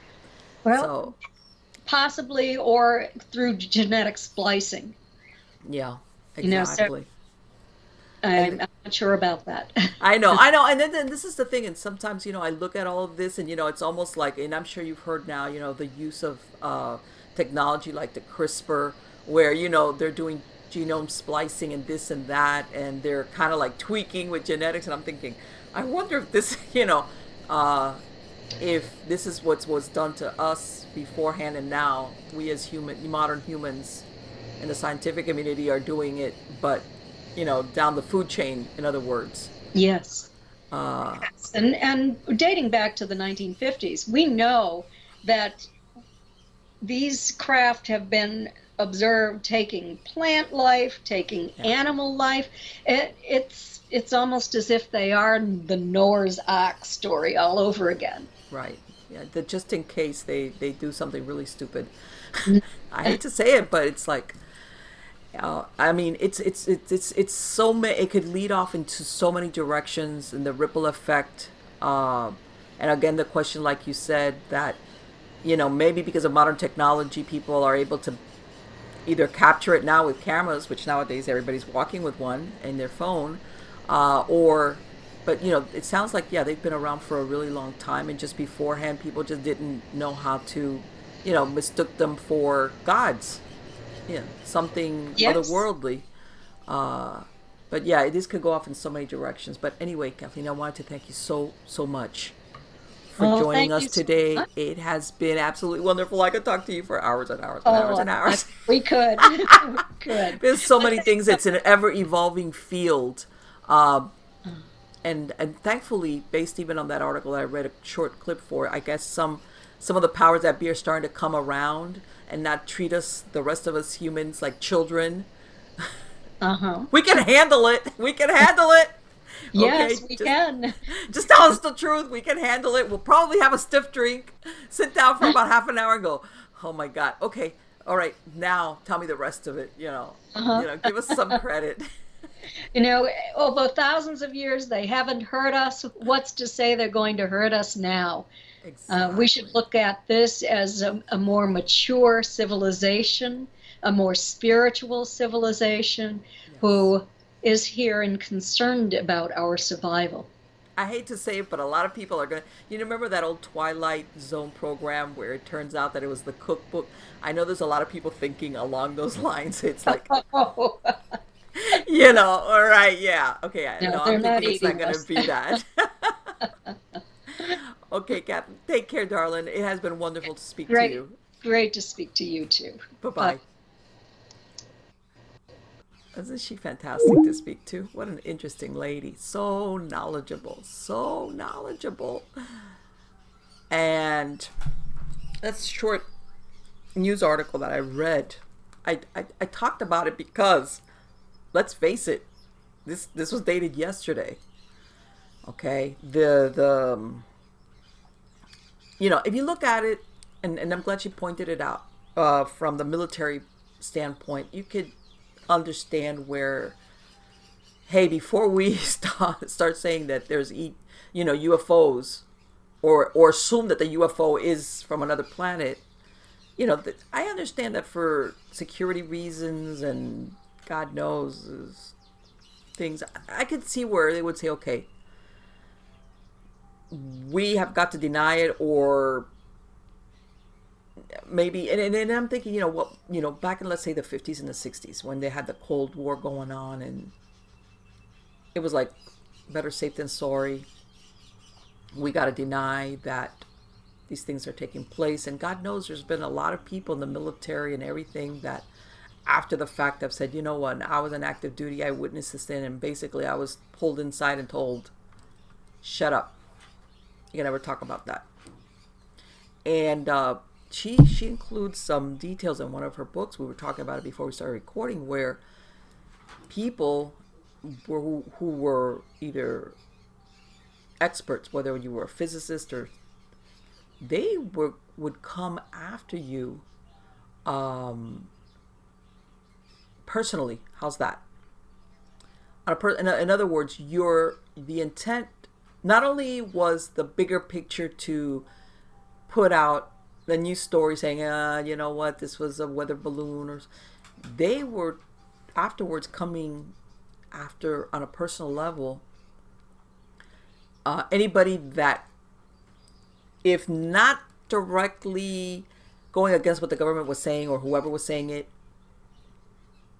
Well, so, possibly, or through genetic splicing. Yeah, exactly. I'm not sure about that. I know. And then this is the thing. And sometimes, I look at all of this and, it's almost like, and I'm sure you've heard now, the use of technology like the CRISPR, where, they're doing genome splicing and this and that, and they're kind of like tweaking with genetics. And I'm thinking, I wonder if this, if this is what was done to us beforehand, and now we as modern humans and the scientific community are doing it, but, down the food chain, in other words. Yes. And dating back to the 1950s, we know that these craft have been observed taking plant life, taking animal life. It's almost as if they are the Noah's Ark story all over again. Right. Yeah, just in case they do something really stupid. I hate to say it, but it's like... it's so many. It could lead off into so many directions, and the ripple effect. And again, the question, like you said, that you know, maybe because of modern technology, people are able to either capture it now with cameras, which nowadays everybody's walking with one in their phone, but, you know, it sounds like, yeah, they've been around for a really long time, and just beforehand, people just didn't know how to, you know, mistook them for gods, you know, something otherworldly. But yeah, this could go off in so many directions. But anyway, Kathleen, I wanted to thank you so much for joining us today. So it has been absolutely wonderful. I could talk to you for hours and hours and hours and hours. We could. There's so many things. It's an ever-evolving field. And thankfully, based even on that article that I read a short clip for, I guess some of the powers that be are starting to come around and not treat us, the rest of us humans, like children. We can handle it. We can handle it. Yes, okay, we can. Just tell us the truth. We can handle it. We'll probably have a stiff drink, sit down for about half an hour and go, oh my God, okay, all right, now tell me the rest of it, you know, you know, give us some credit. You know, although thousands of years they haven't hurt us, what's to say they're going to hurt us now? Exactly. We should look at this as a more mature civilization, a more spiritual civilization, who is here and concerned about our survival. I hate to say it, but a lot of people are going to, you remember that old Twilight Zone program where it turns out that it was the cookbook? I know there's a lot of people thinking along those lines. It's like, you know, all right, yeah. Okay, no, I'm thinking it's not going to be that. Okay, Captain, take care, darling. It has been wonderful to speak to you. Great to speak to you, too. Bye-bye. Isn't she fantastic to speak to? What an interesting lady. So knowledgeable. So knowledgeable. And that's a short news article that I read. I talked about it because, let's face it, this was dated yesterday. Okay? The you know, if you look at it, and I'm glad she pointed it out, from the military standpoint, you could understand where, hey, before we start saying that there's, you know, UFOs, or assume that the UFO is from another planet, you know, I understand that for security reasons and God knows things, I could see where they would say, okay, we have got to deny it, or maybe, and I'm thinking, you know, what, you know, back in, let's say, the 50s and the 60s, when they had the Cold War going on, and it was like, better safe than sorry. We got to deny that these things are taking place. And God knows there's been a lot of people in the military and everything that after the fact have said, you know what, I was on active duty, I witnessed this thing, and basically I was pulled inside and told, shut up, you can never talk about that. And she includes some details in one of her books. We were talking about it before we started recording, where people who were either experts, whether you were a physicist, or they would come after you personally. How's that? In other words, the intent not only was the bigger picture to put out the news story saying, you know what, this was a weather balloon, or they were afterwards coming after on a personal level, anybody that, if not directly going against what the government was saying or whoever was saying it,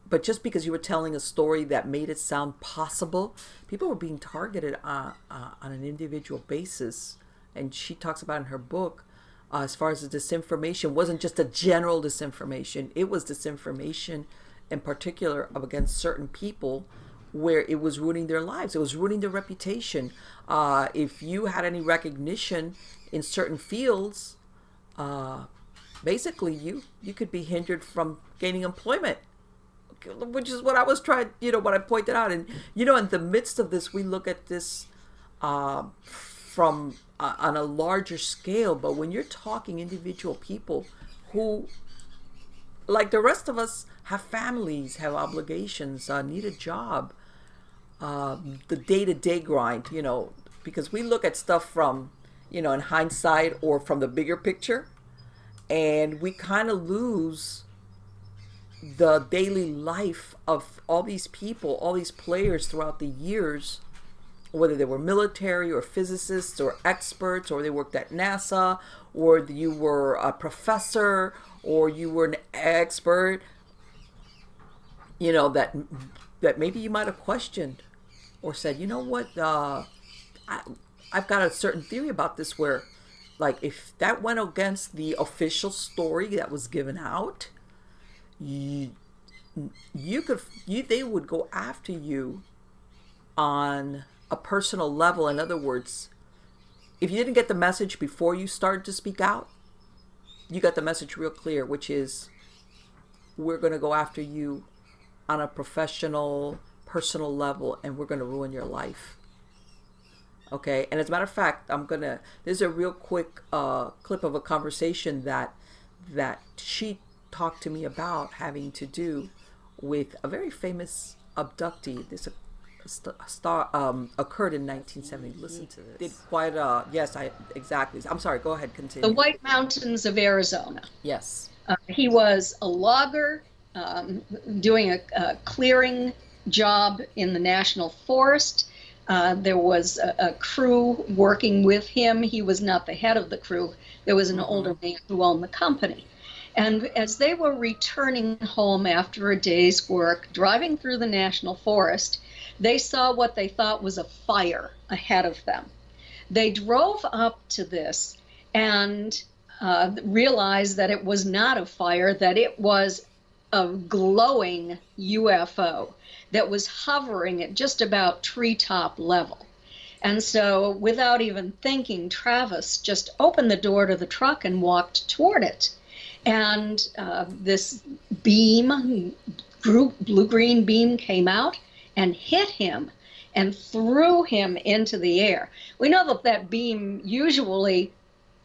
but just because you were telling a story that made it sound possible, people were being targeted on an individual basis. And she talks about in her book, as far as the disinformation, wasn't just a general disinformation. It was disinformation in particular against certain people, where it was ruining their lives. It was ruining their reputation. If you had any recognition in certain fields, basically you could be hindered from gaining employment, which is what I was trying, you know, what I pointed out. And, you know, in the midst of this, we look at this from on a larger scale, but when you're talking individual people who, like the rest of us, have families, have obligations, need a job, the day-to-day grind, you know, because we look at stuff from, you know, in hindsight or from the bigger picture, And we kind of lose the daily life of all these people, all these players throughout the years, whether they were military or physicists or experts, or they worked at NASA, or you were a professor, or you were an expert, you know, that maybe you might have questioned or said, you know what, I've got a certain theory about this where, like, if that went against the official story that was given out, they would go after you on a personal level. In other words, if you didn't get the message before you started to speak out, you got the message real clear, which is, we're going to go after you on a professional, personal level, and we're going to ruin your life. Okay. And as a matter of fact, there's a real quick clip of a conversation that she talked to me about, having to do with a very famous abductee. This occurred in 1970. Listen to this. Did quite a, yes, I exactly. I'm sorry. Go ahead. Continue. The White Mountains of Arizona. Yes. He was a logger doing a clearing job in the National Forest. There was a crew working with him. He was not the head of the crew. There was an older man who owned the company. And as they were returning home after a day's work, driving through the National Forest, they saw what they thought was a fire ahead of them. They drove up to this and realized that it was not a fire, that it was a glowing UFO that was hovering at just about treetop level. And so, without even thinking, Travis just opened the door to the truck and walked toward it. And this beam, blue-green beam, came out and hit him and threw him into the air. We know that that beam usually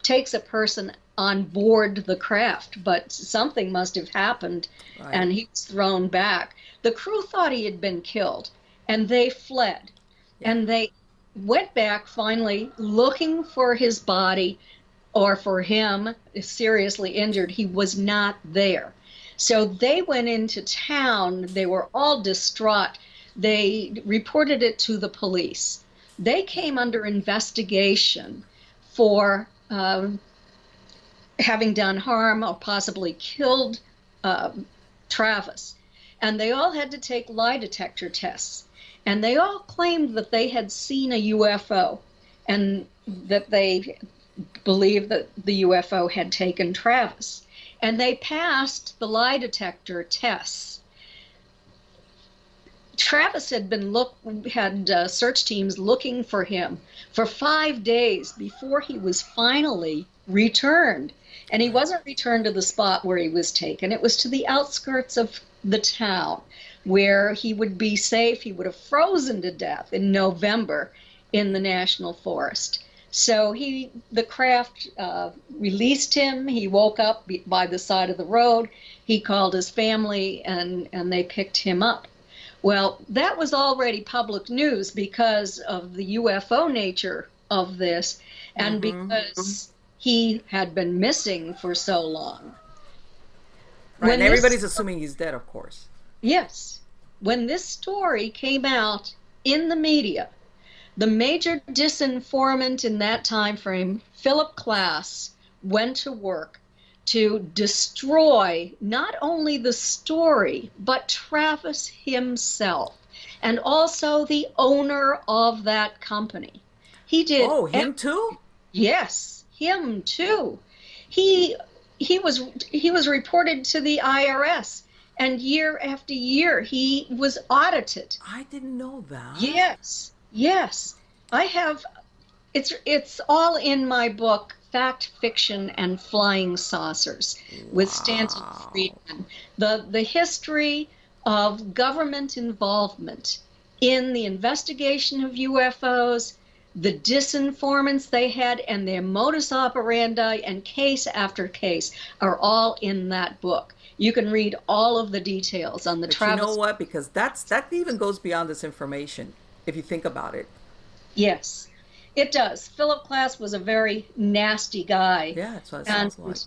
takes a person on board the craft, but something must have happened, right? And he was thrown back. The crew thought he had been killed, and they fled. Yeah. And they went back, finally, looking for his body, or for him, seriously injured. He was not there. So they went into town. They were all distraught. They reported it to the police. They came under investigation for having done harm or possibly killed Travis. And they all had to take lie detector tests. And they all claimed that they had seen a UFO and that they believed that the UFO had taken Travis. And they passed the lie detector tests. Travis had search teams looking for him for 5 days before he was finally returned. And he wasn't returned to the spot where he was taken. It was to the outskirts of the town where he would be safe. He would have frozen to death in November in the National Forest. So the craft released him. He woke up by the side of the road. He called his family and they picked him up. Well, that was already public news because of the UFO nature of this and because he had been missing for so long. Right, and everybody's assuming he's dead, of course. Yes. When this story came out in the media, the major disinformant in that time frame, Philip Klass, went to work to destroy not only the story, but Travis himself, and also the owner of that company. He did. Oh, him too? Yes, him too. He was reported to the IRS, and year after year he was audited. I didn't know that. Yes. I have. It's all in my book, Fact, Fiction, and Flying Saucers, with Stanton Friedman. The history of government involvement in the investigation of UFOs, the disinformants they had, and their modus operandi, and case after case are all in that book. You can read all of the details on the Travis. You know what? Because that even goes beyond this information, if you think about it. Yes. It does. Philip Klass was a very nasty guy. Yeah, that's what it sounds like.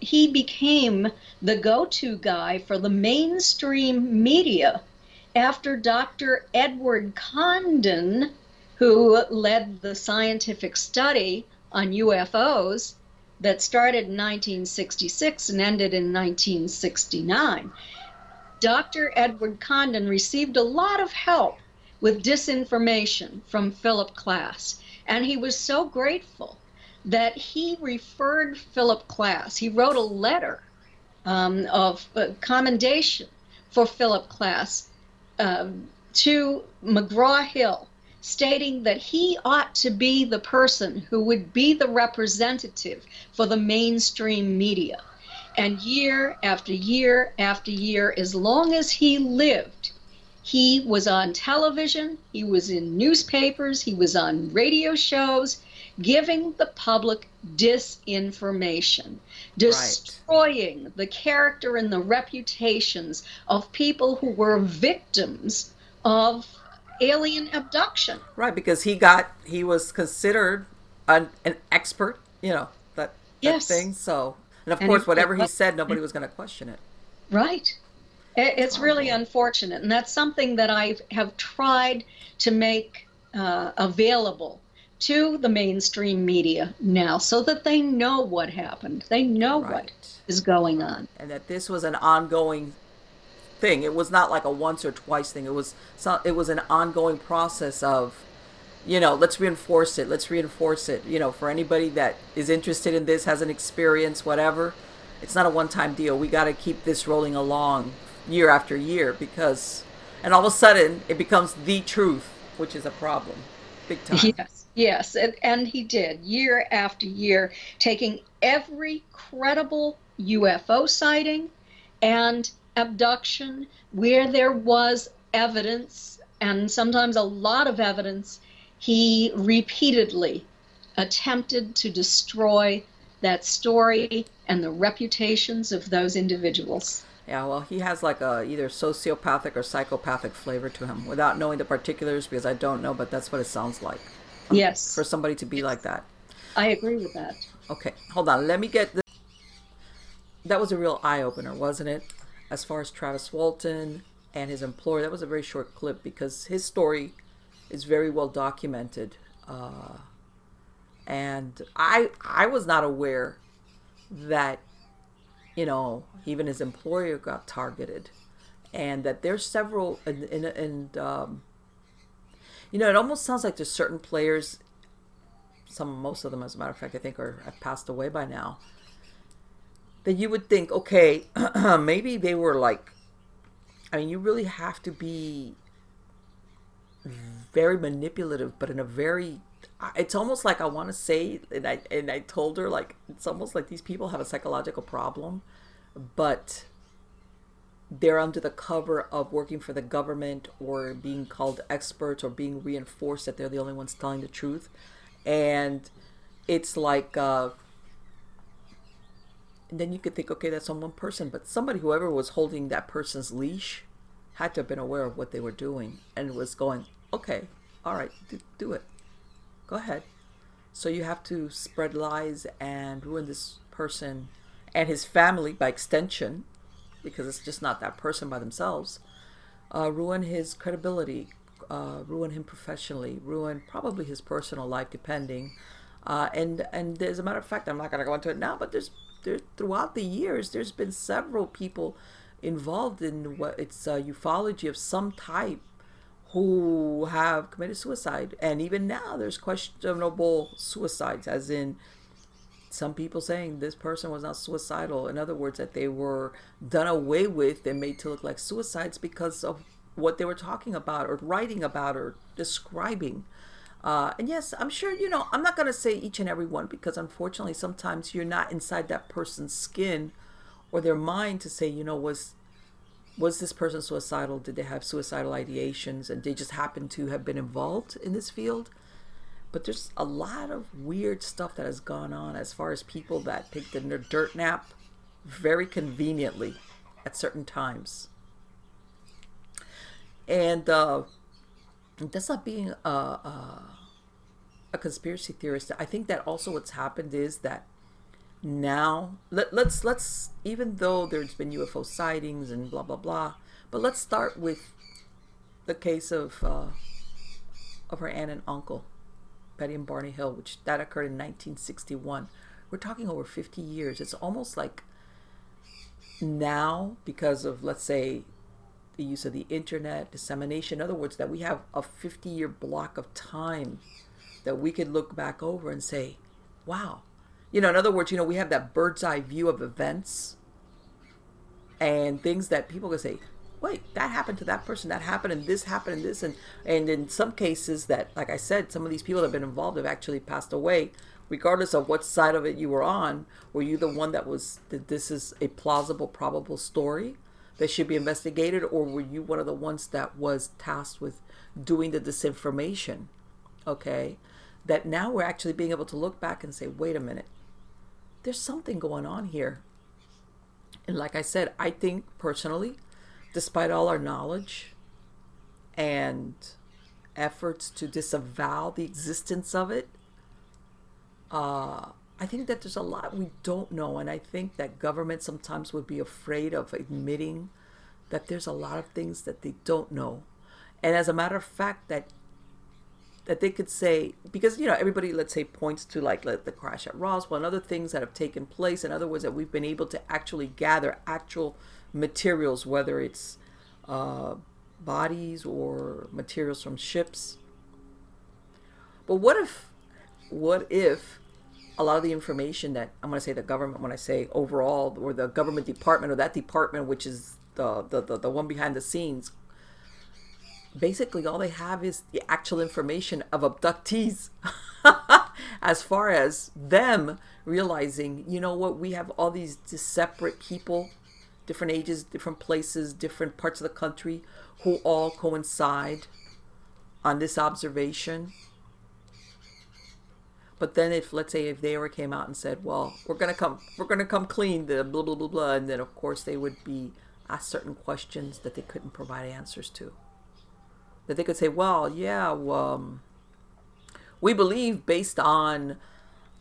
He became the go-to guy for the mainstream media after Dr. Edward Condon, who led the scientific study on UFOs that started in 1966 and ended in 1969. Dr. Edward Condon received a lot of help with disinformation from Philip Klass, and he was so grateful that he referred Philip Klass. He wrote a letter of commendation for Philip Klass to McGraw-Hill, stating that he ought to be the person who would be the representative for the mainstream media. And year after year after year, as long as he lived, he was on television, he was in newspapers, he was on radio shows, giving the public disinformation, destroying the character and the reputations of people who were victims of alien abduction. Right, because he was considered an expert, you know, that thing, so... And of course, whatever he said, nobody was going to question it. Right. It's really unfortunate. And that's something that I have tried to make available to the mainstream media now so that they know what happened. They know what is going on. And that this was an ongoing thing. It was not like a once or twice thing. It was an ongoing process of, you know, let's reinforce it, you know, for anybody that is interested in this, has an experience, whatever. It's not a one-time deal. We got to keep this rolling along year after year, because, and all of a sudden it becomes the truth, which is a problem, big time. Yes, and he did, year after year, taking every credible UFO sighting and abduction where there was evidence, and sometimes a lot of evidence. He repeatedly attempted to destroy that story and the reputations of those individuals. Yeah, well, he has like a either sociopathic or psychopathic flavor to him, without knowing the particulars, because I don't know, but that's what it sounds like. Yes. For somebody to be like that. I agree with that. Okay, hold on. Let me get this. That was a real eye-opener, wasn't it? As far as Travis Walton and his employer, that was a very short clip, because his story is very well documented, and I was not aware that, you know, even his employer got targeted, and that there's several and you know, it almost sounds like there's certain players, most of them, as a matter of fact, I think have passed away by now, that you would think, okay, maybe they were like, I mean, you really have to be very manipulative, but in a very, it's almost like I want to say, and I told her, like, it's almost like these people have a psychological problem, but they're under the cover of working for the government, or being called experts, or being reinforced that they're the only ones telling the truth. And it's like, and then you could think, okay, that's on one person, but somebody, whoever was holding that person's leash, had to have been aware of what they were doing, and was going, okay, all right, do it. Go ahead. So you have to spread lies and ruin this person and his family by extension, because it's just not that person by themselves. Ruin his credibility, ruin him professionally, ruin probably his personal life, depending. And as a matter of fact, I'm not going to go into it now, but there's throughout the years, there's been several people involved in what it's ufology of some type, who have committed suicide. And even now there's questionable suicides, as in some people saying this person was not suicidal. In other words, that they were done away with and made to look like suicides because of what they were talking about, or writing about, or describing. And yes, I'm sure, you know, I'm not going to say each and every one, because unfortunately sometimes you're not inside that person's skin or their mind to say, you know, was this person suicidal? Did they have suicidal ideations? And they just happen to have been involved in this field? But there's a lot of weird stuff that has gone on, as far as people that take the dirt nap very conveniently at certain times. And that's not being a conspiracy theorist. I think that also what's happened is that now, let's even though there's been UFO sightings and blah blah blah, but let's start with the case of her aunt and uncle, Betty and Barney Hill, which that occurred in 1961. We're talking over 50 years. It's almost like now, because of, let's say, the use of the internet, dissemination, in other words, that we have a 50-year block of time that we could look back over and say, wow. You know, in other words, you know, we have that bird's eye view of events and things that people could say, wait, that happened to that person, that happened and this, and in some cases that, like I said, some of these people that have been involved have actually passed away, regardless of what side of it you were on. Were you the one that was, that this is a plausible, probable story that should be investigated, or were you one of the ones that was tasked with doing the disinformation, okay? That now we're actually being able to look back and say, wait a minute, there's something going on here. And like I said, I think personally, despite all our knowledge and efforts to disavow the existence of it, I think that there's a lot we don't know. And I think that government sometimes would be afraid of admitting that there's a lot of things that they don't know. And as a matter of fact, that they could say, because, you know, everybody, let's say, points to like the crash at Roswell and other things that have taken place. In other words, that we've been able to actually gather actual materials, whether it's bodies or materials from ships. But what if a lot of the information that I'm going to say the government, when I say overall, or the government department, or that department, which is the one behind the scenes, basically all they have is the actual information of abductees as far as them realizing, you know what, we have all these separate people, different ages, different places, different parts of the country, who all coincide on this observation. But then if, let's say, if they ever came out and said, well, we're going to come clean, the blah, blah, blah, blah, and then of course they would be asked certain questions that they couldn't provide answers to. That they could say, well, yeah, we believe based on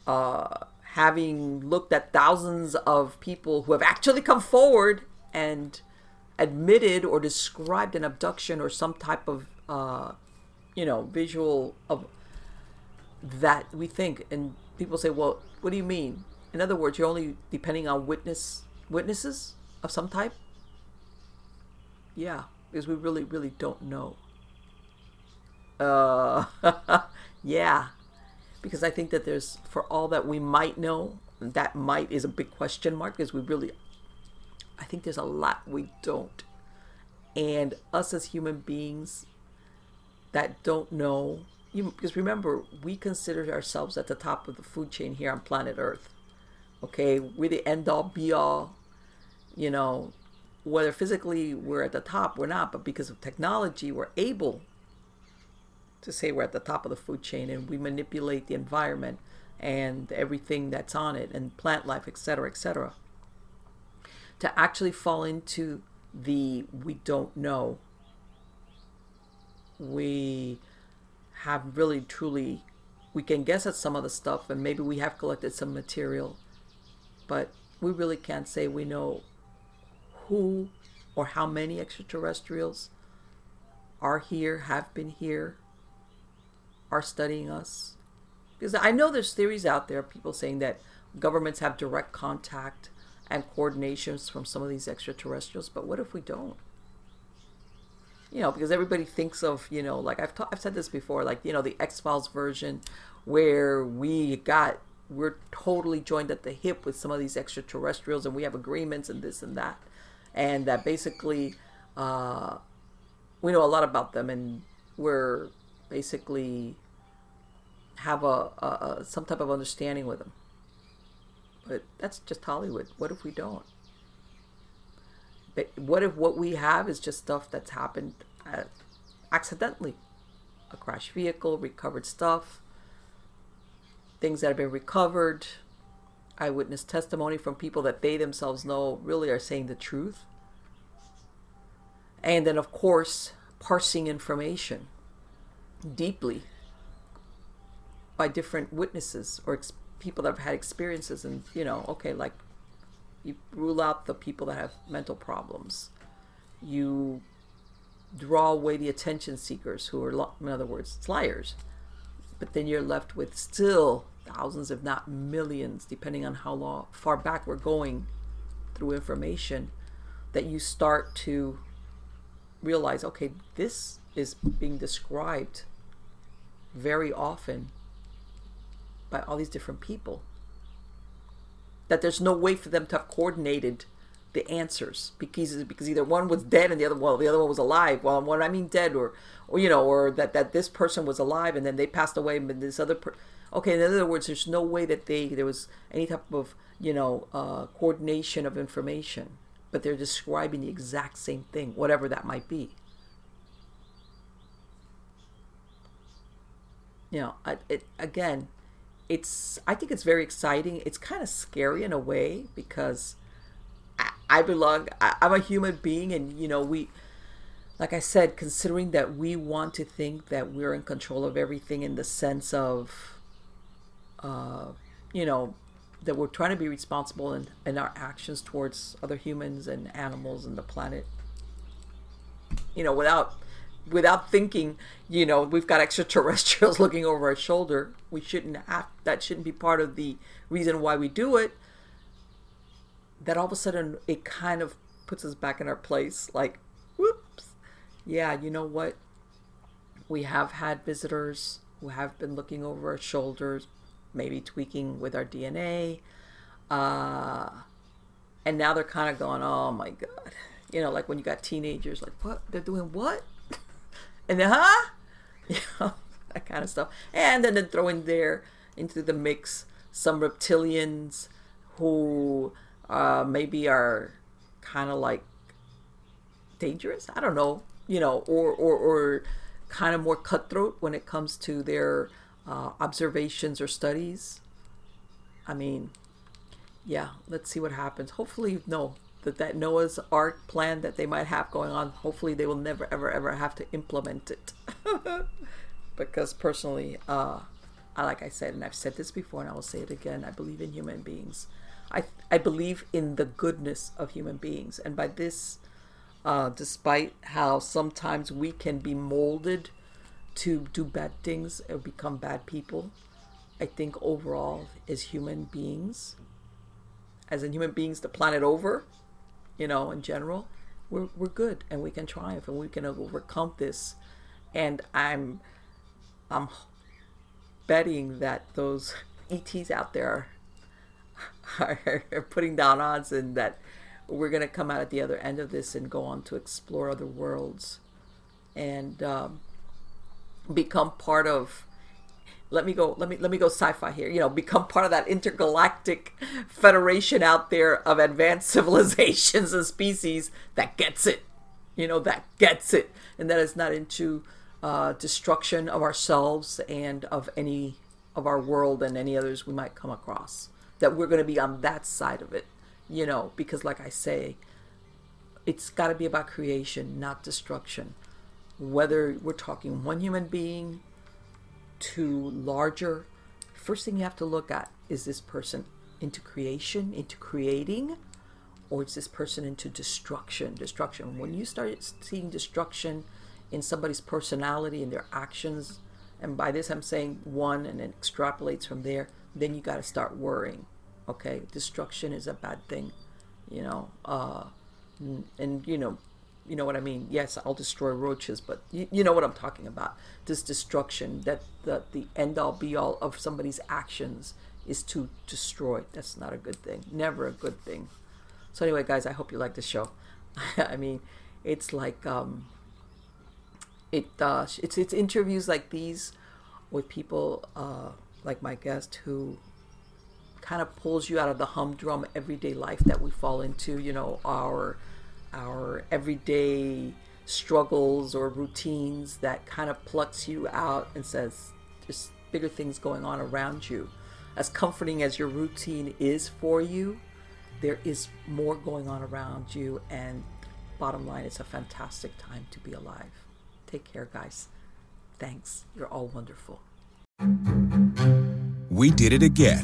having looked at thousands of people who have actually come forward and admitted or described an abduction or some type of, visual of that, we think. And people say, well, what do you mean? In other words, you're only depending on witnesses of some type? Yeah, because we really, really don't know. Yeah, because I think that there's, for all that we might know, that might is a big question mark, because I think there's a lot we don't. And us as human beings that don't know, because remember, we consider ourselves at the top of the food chain here on planet Earth. Okay, we're the end all be all, you know, whether physically we're at the top, we're not, but because of technology, we're able to say we're at the top of the food chain, and we manipulate the environment and everything that's on it and plant life, et cetera, to actually fall into the we don't know. We have really, truly, we can guess at some of the stuff, and maybe we have collected some material, but we really can't say we know who or how many extraterrestrials are here, have been here, are studying us. Because I know there's theories out there, people saying that governments have direct contact and coordinations from some of these extraterrestrials, but what if we don't? You know, because everybody thinks of, you know, like I've said this before, like, you know, the X-Files version where we're totally joined at the hip with some of these extraterrestrials, and we have agreements and this and that basically we know a lot about them, and we're basically have some type of understanding with them. But that's just Hollywood. What if we don't? But what if what we have is just stuff that's happened accidentally? A crashed vehicle, recovered stuff, things that have been recovered, eyewitness testimony from people that they themselves know really are saying the truth. And then, of course, parsing information deeply by different witnesses or people that have had experiences, and, you know, okay, like, you rule out the people that have mental problems. You draw away the attention seekers who are, in other words, liars. But then you're left with still thousands, if not millions, depending on how far back we're going through information, that you start to realize, okay, this is being described very often by all these different people, that there's no way for them to have coordinated the answers, because either one was dead and the other one was alive. Well, when I mean dead, or you know, or that this person was alive and then they passed away, and this other person. Okay, in other words, there's no way that there was any type of, you know, coordination of information, but they're describing the exact same thing, whatever that might be. You know, I think it's very exciting. It's kind of scary in a way, because I'm a human being, and, you know, we, like I said, considering that we want to think that we're in control of everything, in the sense of, you know, that we're trying to be responsible in our actions towards other humans and animals and the planet, you know, without thinking, you know, we've got extraterrestrials looking over our shoulder. We shouldn't have, that shouldn't be part of the reason why we do it. That all of a sudden it kind of puts us back in our place, like, whoops. Yeah, you know what? We have had visitors who have been looking over our shoulders, maybe tweaking with our DNA. And now they're kind of going, oh my God. You know, like when you got teenagers, like, what? They're doing what? And then, huh? You know, that kind of stuff. And then throw in there into the mix some reptilians who maybe are kind of like dangerous. I don't know, you know, or kind of more cutthroat when it comes to their observations or studies. I mean, yeah, let's see what happens. Hopefully, no. That Noah's Ark plan that they might have going on, hopefully they will never, ever, ever have to implement it. Because personally, like I said, and I've said this before and I will say it again, I believe in human beings. I believe in the goodness of human beings. And by this, despite how sometimes we can be molded to do bad things or become bad people, I think overall as human beings, the planet over, you know, in general, we're good, and we can triumph, and we can overcome this. And I'm betting that those ETs out there are putting down odds, and that we're going to come out at the other end of this and go on to explore other worlds and become part of, let me go sci-fi here, you know, become part of that intergalactic federation out there of advanced civilizations and species that gets it, you know, that gets it, and that is not into destruction of ourselves and of any of our world and any others we might come across, that we're going to be on that side of it, you know, because like I say, it's got to be about creation, not destruction, whether we're talking one human being to larger. First thing you have to look at is this person into creation, into creating, or is this person into destruction. When you start seeing destruction in somebody's personality and their actions, and by this I'm saying one and it extrapolates from there, then you got to start worrying. Okay, destruction is a bad thing, you know, and you know what I mean? Yes, I'll destroy roaches, but you know what I'm talking about. This destruction, that the end-all be-all of somebody's actions is to destroy. That's not a good thing. Never a good thing. So anyway, guys, I hope you like the show. I mean, it's like, it's interviews like these with people like my guest who kind of pulls you out of the humdrum everyday life that we fall into, you know, our everyday struggles or routines, that kind of plucks you out and says there's bigger things going on around you. As comforting as your routine is for you, there is more going on around you, and bottom line, it's a fantastic time to be alive. Take care, guys. Thanks. You're all wonderful. we did it again.